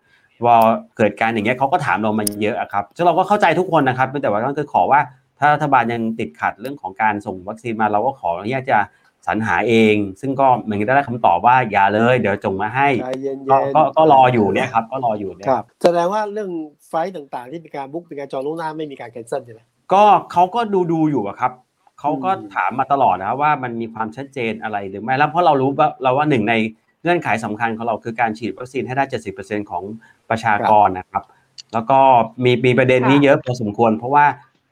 ว่าเกิดการอย่างเงี้ยเขาก็ถามเรามาเยอะครับซึ่งเราก็เข้าใจทุกคนนะครับแต่ว่าก็ขอว่าถ้ารัฐบาลยังติดขัดเรื่องของการส่งวัคซีนมาเราก็ขออนุญาตจะสรรหาเองซึ่งก็เหมือนได้คำตอบว่าอย่าเลยเดี๋ยวส่งมาให้ก็ก็รออยู่เนี่ยครับก็รออยู่เนี่ยแสดงว่าเรื่องไฟล์ต่างๆที่เป็นการบุ๊กเป็นการจองล่วงหน้าไม่มีการแคนเซิลใช่ไหมก็เขาก็ดูดูอยู่อะครับเขาก็ถามมาตลอดนะว่ามันมีความชัดเจนอะไรหรือไม่แล้วเพราะเรารู้ว่าเราว่าหนึ่งในเงื่อนไขสำคัญของเราคือการฉีดวัคซีนให้ได้ เจ็ดสิบเปอร์เซ็นต์ ของประชากรนะครับแล้วก็มีมีประเด็นนี้เยอะพอสมควรเพราะว่า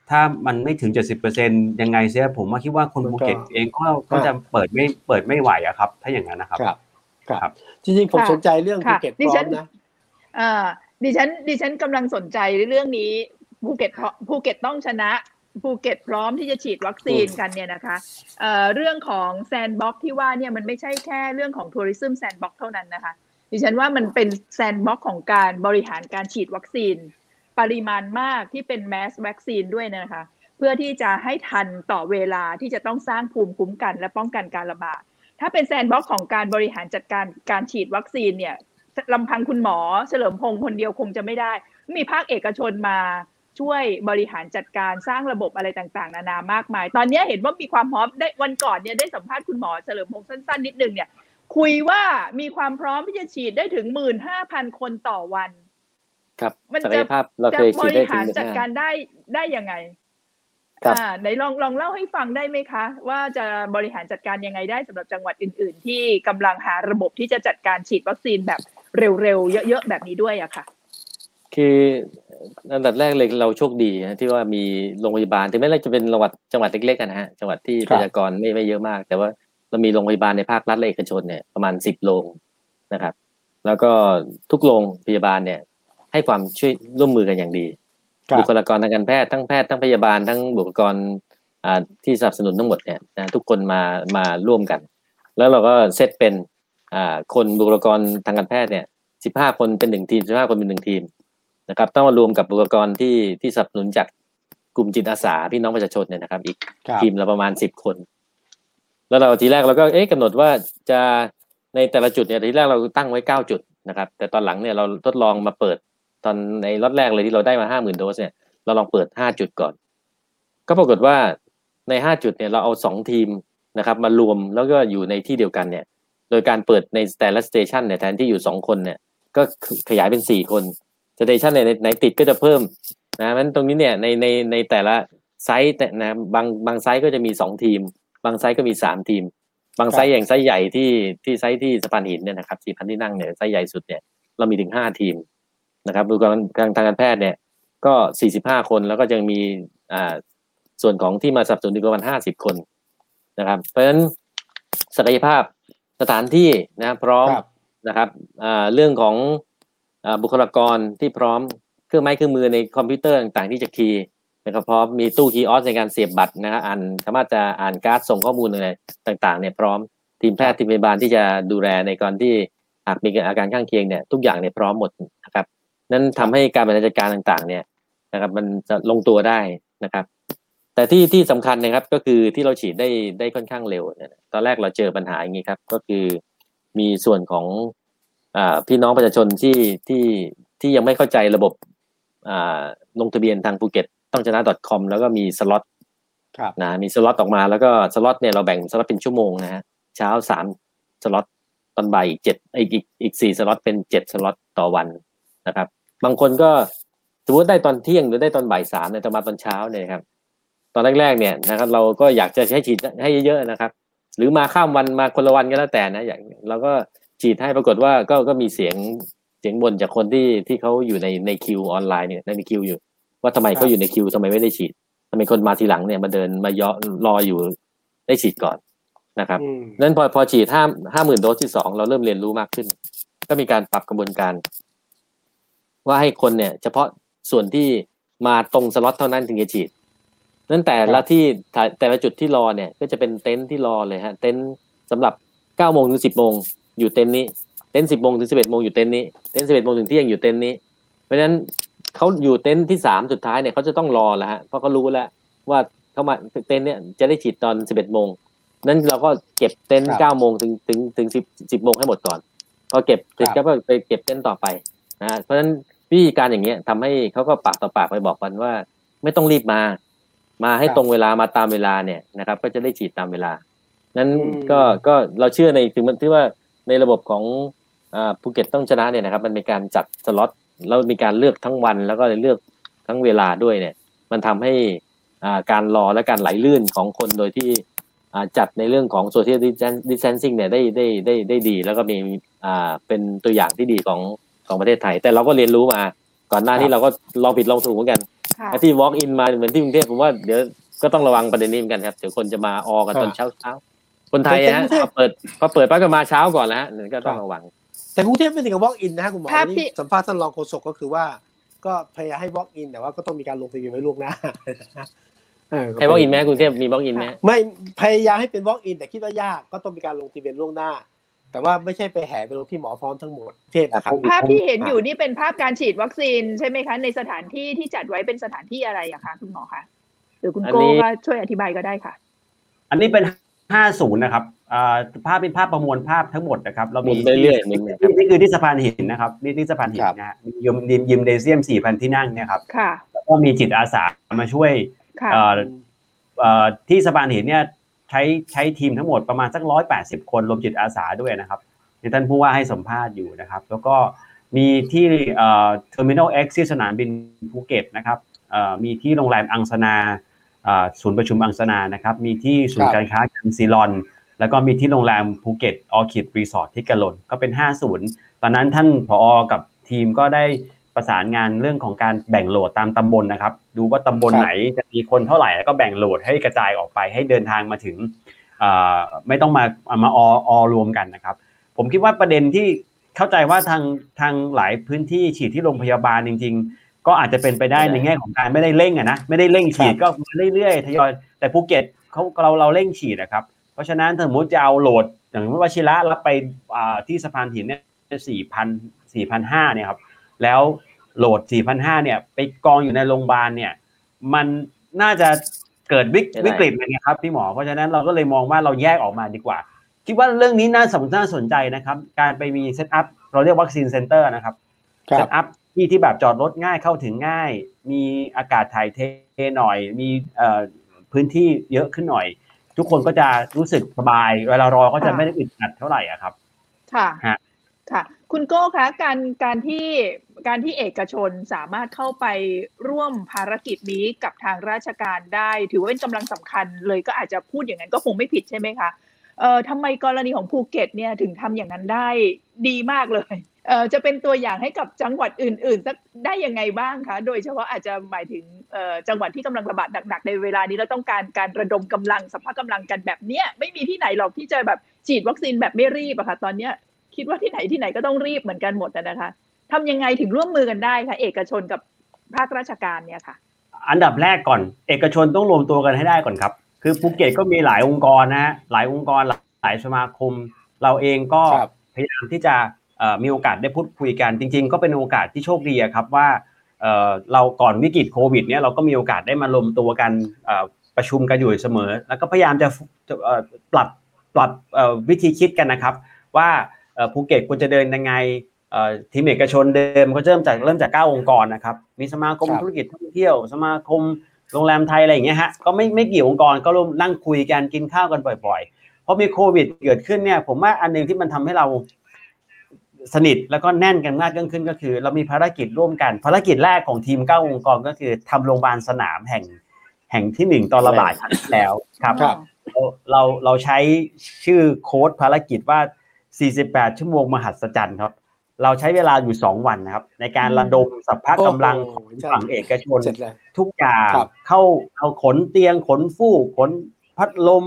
ถ้ามันไม่ถึง เจ็ดสิบเปอร์เซ็นต์ ยังไงเสียผมว่าคิดว่าคนภูเก็ตเองก็ก็จะเปิดไม่เปิดไม่ไหวอะครับถ้าอย่างนั้นนะครับครับจริงๆผมสนใจเรื่องภูเก็ตพร้อมนะอ่าดิฉันดิฉันกำลังสนใจเรื่องนี้ภูเก็ตภูเก็ตต้องชนะภูเก็ตพร้อมที่จะฉีดวัคซีนกันเนี่ยนะคะเอ่อเรื่องของแซนด์บ็อกซ์ที่ว่าเนี่ยมันไม่ใช่แค่เรื่องของทัวริซึมแซนด์บ็อกซ์เท่านั้นนะคะดิฉันว่ามันเป็นแซนด์บ็อกซ์ของการบริหารการฉีดวัคซีนปริมาณมากที่เป็นแมสวัคซีนด้วยนะคะเพื่อที่จะให้ทันต่อเวลาที่จะต้องสร้างภูมิคุ้มกันและป้องกันการระบาดถ้าเป็นแซนด์บ็อกซ์ของการบริหารจัดการการฉีดวัคซีนเนี่ยลำพังคุณหมอเฉลิมพงษ์คนเดียวคงจะไม่ได้มีภาคเอกชนมาช่วยบริหารจัดการสร้างระบบอะไรต่างๆนานามากมายตอนนี้เห็นว่ามีความพร้อมได้วันก่อนเนี่ยได้สัมภาษณ์คุณหมอเฉลิมพงษ์สั้นๆนิดนึงเนี่ยคุยว่ามีความพร้อมที่จะฉีดได้ถึง หนึ่งหมื่นห้าพัน คนต่อวันครับศักยภาพเราเคยฉีดได้ถึง หนึ่งหมื่นห้าพัน จัดการได้ได้ยังไงครับอ่าไหนลองลองเล่าให้ฟังได้ไหมคะว่าจะบริหารจัดการยังไงได้สำหรับจังหวัดอื่นๆที่กำลังหาระบบที่จะจัดการฉีดวัคซีนแบบเร็วๆเยอะๆแบบนี้ด้วยอะค่ะคืออันดับแรกเลยเราโชคดีนะที่ว่ามีโรงพยาบาลถึงแม้เราจะเป็นจังหวัดจังหวัดเล็กๆนะฮะจังหวัดที่ประชากรไม่ไม่เยอะมากแต่ว่าเรามีโรงพยาบาลในภาครัฐและเอกชนเนี่ยประมาณสิบโรงนะครับ แล้วก็ทุกโรงพยาบาลเนี่ยให้ความช่วยร่วมมือกันอย่างดีบุคลากรทางการแพทย์ทั้งแพทย์ทั้งพยาบาลทั้งบุคลากรที่สนับสนุนทั้งหมดเนี่ยนะทุกคนมามาร่วมกันแล้วเราก็เซตเป็นคนบุคลากรทางการแพทย์เนี่ยสิบห้าคนเป็นหนึ่งทีมสิบห้าคนเป็นหนึ่งทีมนะครับต้องมารวมกับบุคลากรที่ที่สนับสนุนจากกลุ่มจิตอาสาพี่น้องประชาชนเนี่ยนะครับอีกทีมละประมาณสิบคนแล้วเราทีแรกเราก็เอ๊ะกำหนดว่าจะในแต่ละจุดเนี่ยทีแรกเราตั้งไว้เก้าจุดนะครับแต่ตอนหลังเนี่ยเราทดลองมาเปิดตอนในล็อตแรกเลยที่เราได้มา ห้าหมื่น โดสเนี่ยเราลองเปิดห้าจุดก่อนก็ปรากฏว่าในห้าจุดเนี่ยเราเอาสองทีมนะครับมารวมแล้วก็อยู่ในที่เดียวกันเนี่ยโดยการเปิดในแต่ละสเตชันเนี่ยแทนที่อยู่สองคนเนี่ยก็ขยายเป็นสี่คนสเตชันไหนไหนติดก็จะเพิ่มนะงั้นตรงนี้เนี่ยในในในแต่ละไซส์นะบางบางไซส์ก็จะมีสองทีมบางไซส์ก็มีสามทีมบางไซส์อย่างไซส์ใหญ่ที่ที่ไซส์ที่สะพานหินเนี่ยนะครับ สี่พัน ที่นั่งเนี่ยไซส์ใหญ่สุดเนี่ยเรามีถึงห้าทีมนะครับดูการทางการแพทย์เนี่ยก็สี่สิบห้าคนแล้วก็ยังมีอ่าส่วนของที่มาสนับสนุนอีกประมาณห้าสิบคนนะครับเพราะฉะนั้นศักยภาพสถานที่นะพร้อมนะครับอ่าเรื่องของอ่าบุคลากรที่พร้อมเครื่องไม้เครื่องมือในคอมพิวเตอร์ต่างๆที่จะคีย์นะครับพร้อมมีตู้คีย์ออสในการเสียบบัตรนะครับอ่านสามารถจะอ่านการ์ดส่งข้อมูลอะไรต่างๆเนี่ยพร้อมทีมแพทย์ทีมพยาบาลที่จะดูแลในกรณีที่หากมีอาการข้างเคียงเนี่ยทุกอย่างเนี่ยพร้อมหมดนะครับนั่นทำให้การบริหารจัดการต่างๆเนี่ยนะครับมันจะลงตัวได้นะครับแต่ที่ที่สำคัญนะครับก็คือที่เราฉีดได้ได้ค่อนข้างเร็วตอนแรกเราเจอปัญหาอย่างนี้ครับก็คือมีส่วนของอ่าพี่น้องประชาชนที่ที่ที่ยังไม่เข้าใจระบบอ่าลงทะเบียนทางภูเก็ตต้องชนะ .com แล้วก็มีสล็อตครับนะมีสล็อตออกมาแล้วก็สล็อตเนี่ยเราแบ่งสล็อตเป็นชั่วโมงนะฮะเช้าสามสล็อตตอนบ่ายอีกเจ็ดอีกอีกสี่สล็อตเป็นเจ็ดสล็อตต่อวันนะครับบางคนก็สมมุติได้ตอนเที่ยงหรือได้ตอนบ่ายสามเนี่ยจะมาตอนเช้าเนี่ยครับตอนแรกๆเนี่ยนะครับเราก็อยากจะให้ฉีดให้เยอะๆนะครับหรือมาข้ามวันมาคนละวันก็แล้วแต่นะอย่างเราก็ฉีดให้ปรากฏว่าก็ก็มีเสียงเสียงบ่นจากคนที่ที่เขาอยู่ในในคิวออนไลน์เนี่ยในคิวอยู่ว่าทำไมเขาอยู่ในคิวทำไมไม่ได้ฉีดทำไมคนมาทีหลังเนี่ยมาเดินมาย่อรออยู่ได้ฉีดก่อนนะครับนั้นพอพอฉีดห้าห้าหมื่นโดสที่สองเราเริ่มเรียนรู้มากขึ้นก็มีการปรับกระบวนการว่าให้คนเนี่ยเฉพาะส่วนที่มาตรงสล็อตเท่านั้นถึงจะฉีดนั่นแต่ละที่แต่ละจุดที่รอเนี่ยก็จะเป็นเต็นท์ที่รอเลยฮะเต็นท์สำหรับ เก้าโมง ถึง สิบโมง อยู่เต็นท์นี้เต็นท์ สิบโมง ถึง สิบเอ็ดโมง อยู่เต็นท์นี้เต็นท์ สิบเอ็ดโมง ถึงเที่ยงอยู่เต็นท์นี้เพราะฉะนั้นเขาอยู่เต็นท์ที่สามสุดท้ายเนี่ยเขาจะต้องรอแล้วฮะเพราะเขารู้แล้วว่าเขามาเต็นท์เนี่ยจะได้ฉีดตอน สิบเอ็ดโมง นั้นเราก็เก็บเต็นท์ เก้าโมง ถึงถึงถึง สิบโมง ให้หมดก่อนพอเก็บเสร็จก็ไปเก็บเต็นท์ต่อไปนะเพราะฉะนั้นวิธีการอย่างเงี้ยทำให้เขาก็ปากต่อปากไปบอกกันว่าไม่ต้องรีบมามาให้ตรงเวลามาตามเวลาเนี่ยนะครับก็จะได้ฉีดตามเวลานั้นก็ก็เราเชื่อในถึงมันที่ว่าในระบบของอ่าภูเก็ตต้องชนะเนี่ยนะครับมันมีการจัดสล็อตแล้วมีการเลือกทั้งวันแล้วก็เลือกทั้งเวลาด้วยเนี่ยมันทำให้อ่าการรอและการไหลลื่นของคนโดยที่อ่าจัดในเรื่องของโซเชียลดิสแทนซิ่งเนี่ยได้ได้ได้ได้ดีแล้วก็มีอ่าเป็นตัวอย่างที่ดีของของประเทศไทยแต่เราก็เรียนรู้มาก่อนหน้านี้เราก็ลองผิดลองถูกเหมือนกันที่ walk in มาเหมือนที่กรุงเทพผมว่าเดี๋ยวก็ต้องระวังประเด็นนี้เหมือนกันครับเดี๋ยวคนจะมาออกันตอนเช้าเช้าคนไทยฮะพอเปิดพอเปิดปั๊บก็มาเช้าก่อนแล้วฮะก็ต้องระวังแต่กรุงเทพไม่ถึงกับ walk in นะคุณหมอนี่สัมภาษณ์ท่านรองโฆษกก็คือว่าก็พยายามให้ walk in แต่ว่าก็ต้องมีการลงทะเบียนไว้ล่วงหน้าให้ walk in ไหมกรุงเทพมี walk in ไหมไม่พยายามให้เป็น walk in แต่คิดว่ายากก็ต้องมีการลงทะเบียนล่วงหน้าแต่ว่าไม่ใช่ไปแห่ไปลงที่หมอพร้อมทั้งหมดเทศนะครับภาพที่เห็นอยู่นี่เป็นภาพการฉีดวัคซีนใช่ไหมคะในสถานที่ที่จัดไว้เป็นสถานที่อะไรอะคะคุณหมอคะหรือคุณโก้ก็ช่วยอธิบายก็ได้ค่ะอันนี้เป็นห้าสิบนะครับอ่าภาพเป็นภาพประมวลภาพทั้งหมดนะครับเรามีเรื่อยๆนี่คือที่สะพานหินนะครับนี่ที่สะพานหินนะฮะยิมยิมเดเซียม สี่พัน ที่นั่งเนี่ยครับค่ะแล้วก็มีจิตอาสามาช่วยเอ่อเอ่อที่สะพานหินเนี่ยใช้ใช้ทีมทั้งหมดประมาณสักหนึ่งร้อยแปดสิบคนรวมจิตอาสาด้วยนะครับที่ท่านผู้ว่าให้สัมภาษณ์อยู่นะครับแล้วก็มีที่เอ่อ Terminal X ที่สนามบินภูเก็ตนะครับเอ่อมีที่โรงแรมอังสนาเอ่อศูนย์ประชุมอังสนานะครับมีที่ศูนย์การค้ากันซีลอนแล้วก็มีที่โรงแรมภูเก็ตออคิดรีสอร์ทที่กะลนก็เป็นห้าศูนย์ตอนนั้นท่านผอ.กับทีมก็ได้ประสานงานเรื่องของการแบ่งโหลดตามตำบลนะครับดูว่าตำบลไหนจะมีคนเท่าไหร่แล้วก็แบ่งโหลดให้กระจายออกไปให้เดินทางมาถึงไม่ต้องมามาออรวมกันนะครับผมคิดว่าประเด็นที่ เข้าใจว่าทางทางหลายพื้นที่ฉีดที่โรงพยาบาลจริงๆก็อาจจะเป็นไปได้ในแง่ของการไม่ได้เร่งอ่ะนะไม่ได้เร่งฉีดก็เรื่อยๆทยอยแต่ภูเก็ตเขาเราเราเร่งฉีดนะครับเพราะฉะนั้นถ้าสมมุติจะเอาโหลดอย่างสมมุติว่าชิระรับไปที่สะพานหินเนี่ย สี่พัน สี่พันห้าร้อย เนี่ยครับแล้วโหลด สี่พันห้าร้อย เนี่ยไปกองอยู่ในโรงพยาบาลเนี่ยมันน่าจะเกิดวิกวิกฤตเลยนะครับพี่หมอเพราะฉะนั้นเราก็เลยมองว่าเราแยกออกมาดีกว่าคิดว่าเรื่องนี้น่าสนน่าสนใจนะครับการไปมีเซตอัพเราเรียกวัคซีนเซ็นเตอร์นะครับเซตอัพที่ที่แบบจอดรถง่ายเข้าถึงง่ายมีอากาศถ่ายเทหน่อยมีเอ่อพื้นที่เยอะขึ้นหน่อยทุกคนก็จะรู้สึกสบายเวลารอก็จะไม่ได้อึดอัดเท่าไหร่อ่ะครับค่ะค่ะคุณโก้คะการการที่การที่เอกชนสามารถเข้าไปร่วมภารกิจนี้กับทางราชการได้ถือว่าเป็นกำลังสำคัญเลยก็อาจจะพูดอย่างนั้นก็คงไม่ผิดใช่ไหมคะเอ่อทำไมกรณีของภูเก็ตเนี่ยถึงทำอย่างนั้นได้ดีมากเลยเอ่อจะเป็นตัวอย่างให้กับจังหวัดอื่นๆสักได้ยังไงบ้างคะโดยเฉพาะอาจจะหมายถึงเอ่อจังหวัดที่กำลังระบาดหนักๆในเวลานี้แล้วต้องการการระดมกำลังสรรพกำลังกันแบบเนี้ยไม่มีที่ไหนหรอกที่จะแบบฉีดวัคซีนแบบไม่รีบอะค่ะตอนเนี้ยคิดว่าที่ไหนที่ไหนก็ต้องรีบเหมือนกันหมดนะคะทำยังไงถึงร่วมมือกันได้คะเอกชนกับภาคราชการเนี่ยค่ะอันดับแรกก่อนเอกชนต้องรวมตัวกันให้ได้ก่อนครับคือภูเก็ตก็มีหลายองค์กรนะฮะหลายองค์กรหลายสมาคมเราเองก็พยายามที่จะมีโอกาสได้พูดคุยกันจริงๆก็เป็นโอกาสที่โชคดีครับว่าเราก่อนวิกฤตโควิดเนี่ยเราก็มีโอกาสได้มารวมตัวกันประชุมกันอยู่เสมอแล้วก็พยายามจะปรับปรับวิธีคิดกันนะครับว่าภูเก็ตควรจะเดินยังไงทีมเอกชนเดิมก็เริ่มจากเริ่มจากเก้าองค์กรนะครับมีสมาคมธุรกิจท่องเที่ยวสมาคมโรงแรมไทยอะไรอย่างเงี้ยฮะก็ไม่ไม่กี่องค์กรก็ร่วมนั่งคุยกันกินข้าวกันบ่อยๆเพราะมีโควิดเกิดขึ้นเนี่ยผมว่าอันนึงที่มันทำให้เราสนิทแล้วก็แน่นกันมากยิ่งขึ้นก็คือเรามีภารกิจร่วมกันภารกิจแรกของทีมเก้าองค์กรก็คือทำโรงพยาบาลสนามแห่งแห่งที่หนึ่งตอนระบาดแล้วครับเราเราใช้ชื่อโค้ดภารกิจว่าสี่สิบแปดชั่วโมงมหัศจรรย์ครับเราใช้เวลาอยู่สองวันนะครับในการระดมสรรพกำลังของฝั่งเอกชนทุกอย่างเข้าเอาขนเตียงขนฟูกขนพัดลม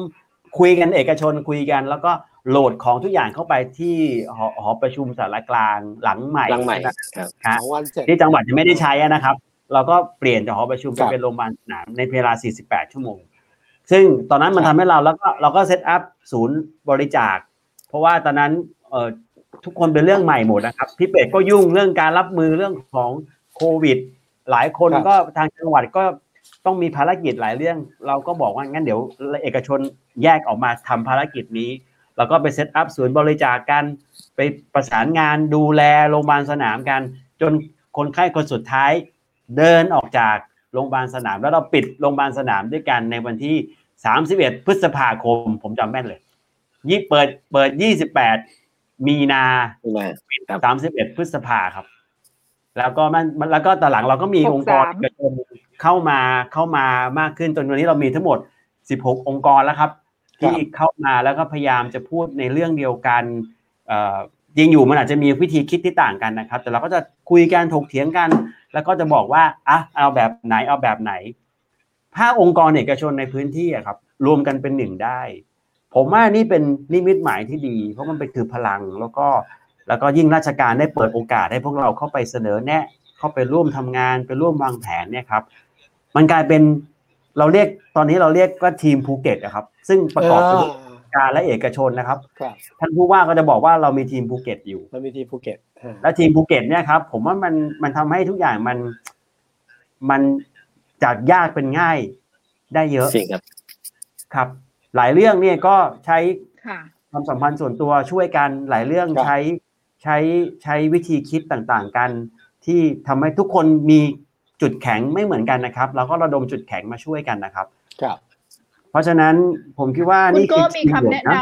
คุยกันเอกชนคุยกันแล้วก็โหลดของทุกอย่างเข้าไปที่หอหอประชุมสารกลางหลังใหม่ครับที่จังหวัดยังไม่ได้ใช้นะครับเราก็เปลี่ยนจากหอประชุมเป็นโรงพยาบาลสนามในเวลาสี่สิบแปดชั่วโมงซึ่งตอนนั้นมันทำให้เราแล้วก็เราก็เซตอัพศูนย์บริจาคเพราะว่าตอนนั้นเอ่อทุกคนเป็นเรื่องใหม่หมดนะครับพี่เป็ดก็ยุ่งเรื่องการรับมือเรื่องของโควิดหลายคนก็ทางจังหวัดก็ต้องมีภารกิจหลายเรื่องเราก็บอกว่างั้นเดี๋ยวเอกชนแยกออกมาทำภารกิจนี้แล้วก็ไปเซตอัพศูนย์บริจาคกันไปประสานงานดูแลโรงพยาบาลสนามกันจนคนไข้คนสุดท้ายเดินออกจากโรงพยาบาลสนามแล้วเราปิดโรงพยาบาลสนามด้วยกันในวันที่สามสิบเอ็ดพฤษภาคมผมจำแม่นเลยยี่เปิดเปิดยี่สิบแปดมีนาสามสิบเอ็ดพฤษภาครับแล้วก็มันแล้วก็ตอนหลังเราก็มีองค์กรเข้ามาเข้ามามากขึ้นจนวันนี้เรามีทั้งหมดสิบหกองค์กรแล้วครับที่เข้ามาแล้วก็พยายามจะพูดในเรื่องเดียวกันเอ่อจริงอยู่มันอาจจะมีวิธีคิดที่ต่างกันนะครับแต่เราก็จะคุยกันถกเถียงกันแล้วก็จะบอกว่าอ่ะเอาแบบไหนเอาแบบไหนถ้าองค์กรเอกชนในพื้นที่อ่ะครับรวมกันเป็นหนึ่งได้ผมว่านี่เป็นนิมิตหมายที่ดีเพราะมันเป็นคือพลังแล้วก็แล้วก็ยิ่งราชการได้เปิดโอกาสให้พวกเราเข้าไปเสนอแนะเข้าไปร่วมทำงานไปร่วมวางแผนเนี่ยครับมันกลายเป็นเราเรียกตอนนี้เราเรียกว่าทีมภูเก็ตนะครับซึ่งประกอบด้วยการและเอกชนนะครับท่านผู้ว่าก็จะบอกว่าเรามีทีมภูเก็ตอยู่เรามีทีมภูเก็ตและทีมภูเก็ตเนี่ยครับผมว่ามันมันทำให้ทุกอย่างมันมันจากยากเป็นง่ายได้เยอะครับครับหลายเรื่องเนี่ยก็ใช้ความสัมพันธ์ส่วนตัวช่วยกันหลายเรื่องใช้ใช้ใช้วิธีคิดต่างๆกันที่ทำให้ทุกคนมีจุดแข็งไม่เหมือนกันนะครับเราก็ระดมจุดแข็งมาช่วยกันนะครับครับเพราะฉะนั้นผมคิดว่านี่คือมีคำแนะน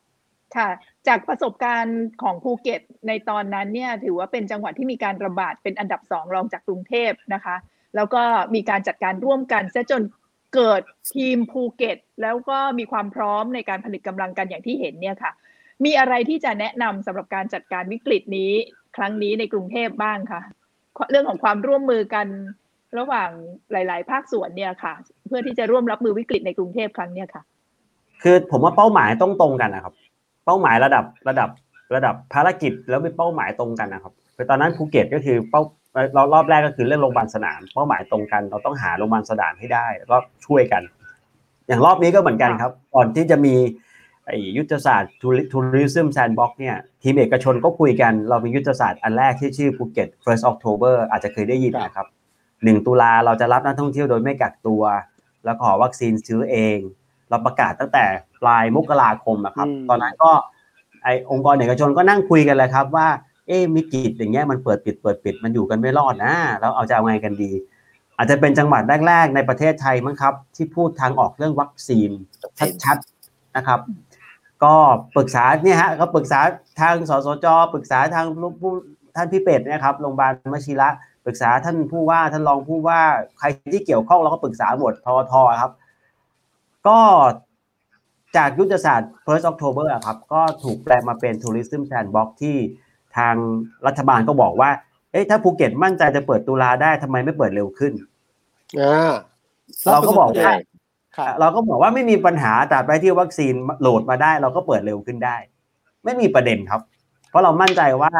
ำค่ะจากประสบการณ์ของภูเก็ตในตอนนั้นเนี่ยถือว่าเป็นจังหวัดที่มีการระบาดเป็นอันดับสองรองจากกรุงเทพนะคะแล้วก็มีการจัดการร่วมกันซะจนเกิดทีมภูเก็ตแล้วก็มีความพร้อมในการผลิตกำลังกันอย่างที่เห็นเนี่ยค่ะมีอะไรที่จะแนะนำสำหรับการจัดการวิกฤตนี้ครั้งนี้ในกรุงเทพบ้างคะเรื่องของความร่วมมือกันระหว่างหลายๆภาคส่วนเนี่ยค่ะเพื่อที่จะร่วมรับมือวิกฤตในกรุงเทพครั้งเนี้ยค่ะคือผมว่าเป้าหมายต้องตรงกันนะครับเป้าหมายระดับระดับ ระดับภารกิจแล้วมีเป้าหมายตรงกันนะครับคือตอนนั้นภูเก็ตก็คือเป้าเรารอบแรกก็คือเรื่องโรงพยาบาลสนามเป้าหมายตรงกันเราต้องหาโรงพยาบาลสนามให้ได้แล้วก็ช่วยกันอย่างรอบนี้ก็เหมือนกันครับก่อนที่จะมียุทธศาสตร์ทัวริซึมแซนด์บ็อกซ์เนี่ยทีมเอกชนก็คุยกันเรามียุทธศาสตร์อันแรกที่ชื่อ Phuket First October อาจจะเคยได้ยินนะครับหนึ่งตุลาเราจะรับนักท่องเที่ยวโดยไม่กักตัวแล้วขอวัคซีนซื้อเองเราประกาศตั้งแต่ปลายมกราคมนะครับตอนนั้นก็ไอองค์กรเอกชนก็นั่งคุยกันเลยครับว่าเอ๊ะมิกิจอย่างเงี้ยมันเปิดปิดเปิดปิดมันอยู่กันไม่รอดนะแล้วเอาจะเอาไงกันดีอาจจะเป็นจังหวัดแรกๆในประเทศไทยมั้งครับที่พูดทางออกเรื่องวัคซีนชัดๆนะครับก็ปรึกษาเนี่ยฮะก็ปรึกษาทางสสจปรึกษาทางผู้ท่านพี่เป็ดนะครับโรงพยาบาลมชิระปรึกษาท่านผู้ว่าท่านรองผู้ว่าใครที่เกี่ยวข้องเราก็ปรึกษาหมดททครับก็จากยุทธศาสตร์ First October อ่ะครับก็ถูกแปลมาเป็น Tourism Sandbox ที่ทางรัฐบาลก็บอกว่าเอ๊ะถ้าภูเก็ตมั่นใจจะเปิดตุลาได้ทำไมไม่เปิดเร็วขึ้นเราก็บอกว่าเราก็บอกว่าไม่มีปัญหาตราบใดที่วัคซีนโหลดมาได้เราก็เปิดเร็วขึ้นได้ไม่มีประเด็นครับเพราะเรามั่นใจว่า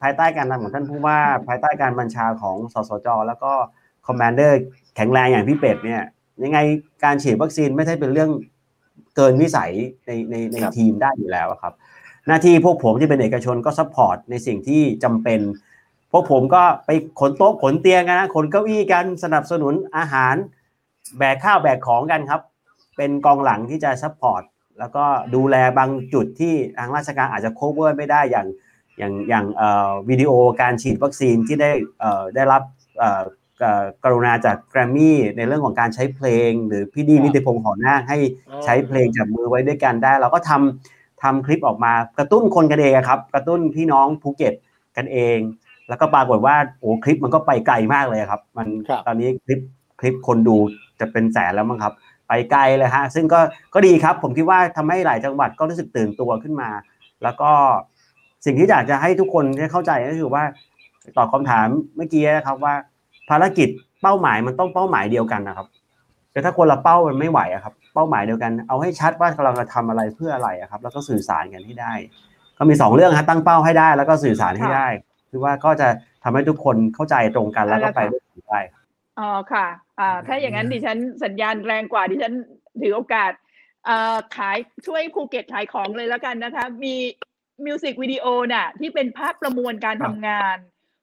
ภายใต้การนำของท่านผู้ว่าภายใต้การบัญชาของสสจแล้วก็คอมมานเดอร์แข็งแรงอย่างพี่เป็ดเนี่ยยังไงการฉีดวัคซีนไม่ใช่เป็นเรื่องเกินวิสัยในในในทีมได้อยู่แล้วครับหน้าที่พวกผมที่เป็นเอกชนก็ซัพพอร์ตในสิ่งที่จำเป็นพวกผมก็ไปขนโต๊ะขนเตียงกันนะขนเก้าอี้กันสนับสนุนอาหารแบกข้าวแบกของกันครับเป็นกองหลังที่จะซัพพอร์ตแล้วก็ดูแลบางจุดที่ทางราชการอาจจะโคเวอร์ไม่ได้อย่างอย่างอย่างเอ่อวิดีโอการฉีดวัคซีนที่ได้เอ่อได้รับเอ่อเอ่อกรุณาจากแกรมมี่ในเรื่องของการใช้เพลงหรือพี่ดีนิติพงษ์หอนาคให้ใช้เพลงจับมือไว้ด้วยกันได้เราก็ทำทำคลิปออกมากระตุ้นคนกันเองครับกระตุ้นพี่น้องภูเก็ตกันเองแล้วก็ปรากฏว่าโอ้คลิปมันก็ไปไกลมากเลยครับมันตอนนี้คลิปคลิปคนดูจะเป็นแสนแล้วมั้งครับไปไกลเลยฮะซึ่งก็ก็ดีครับผมคิดว่าทำให้หลายจังหวัดก็รู้สึกตื่นตัวขึ้นมาแล้วก็สิ่งที่อยากจะให้ทุกคนได้เข้าใจก็คือว่าตอบคำถามเมื่อกี้นะครับว่าภารกิจเป้าหมายมันต้องเป้าหมายเดียวกันนะครับแต่ถ้าคนละเป้ามันไม่ไหวอะครับเป้าหมายเดียวกันเอาให้ชัดว่ากำลังจะทำอะไรเพื่ออะไรอะครับแล้วก็สื่อสารกันให้ได้ก็มีสองเรื่องฮะตั้งเป้าให้ได้แล้วก็สื่อสารให้ได้คือว่าก็จะทำให้ทุกคนเข้าใจตรงกันแล้วก็ไปด้วยกันได้อ๋อค่ะอ่าถ้าอย่างนั้นดิฉันสัญญาณแรงกว่าดิฉันถือโอกาสอ่าขายช่วยภูเก็ตขายของเลยแล้วกันนะคะมีมิวสิกวิดีโอน่ะที่เป็นภาพประมวลการทำงาน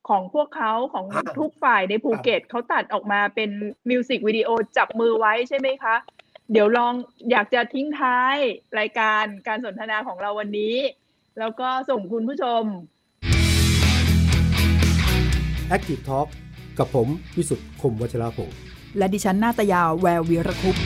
ของพวกเขาของทุกฝ่ายในภูเก็ตเขาตัดออกมาเป็นมิวสิกวิดีโอจับมือไว้ใช่ไหมคะเดี๋ยวลองอยากจะทิ้งท้ายรายการการสนทนาของเราวันนี้แล้วก็ส่งคุณผู้ชม Active Talk กับผมวิสุทธิ์คมวัชรพงษ์และดิฉันนาตยาแวววีรคุป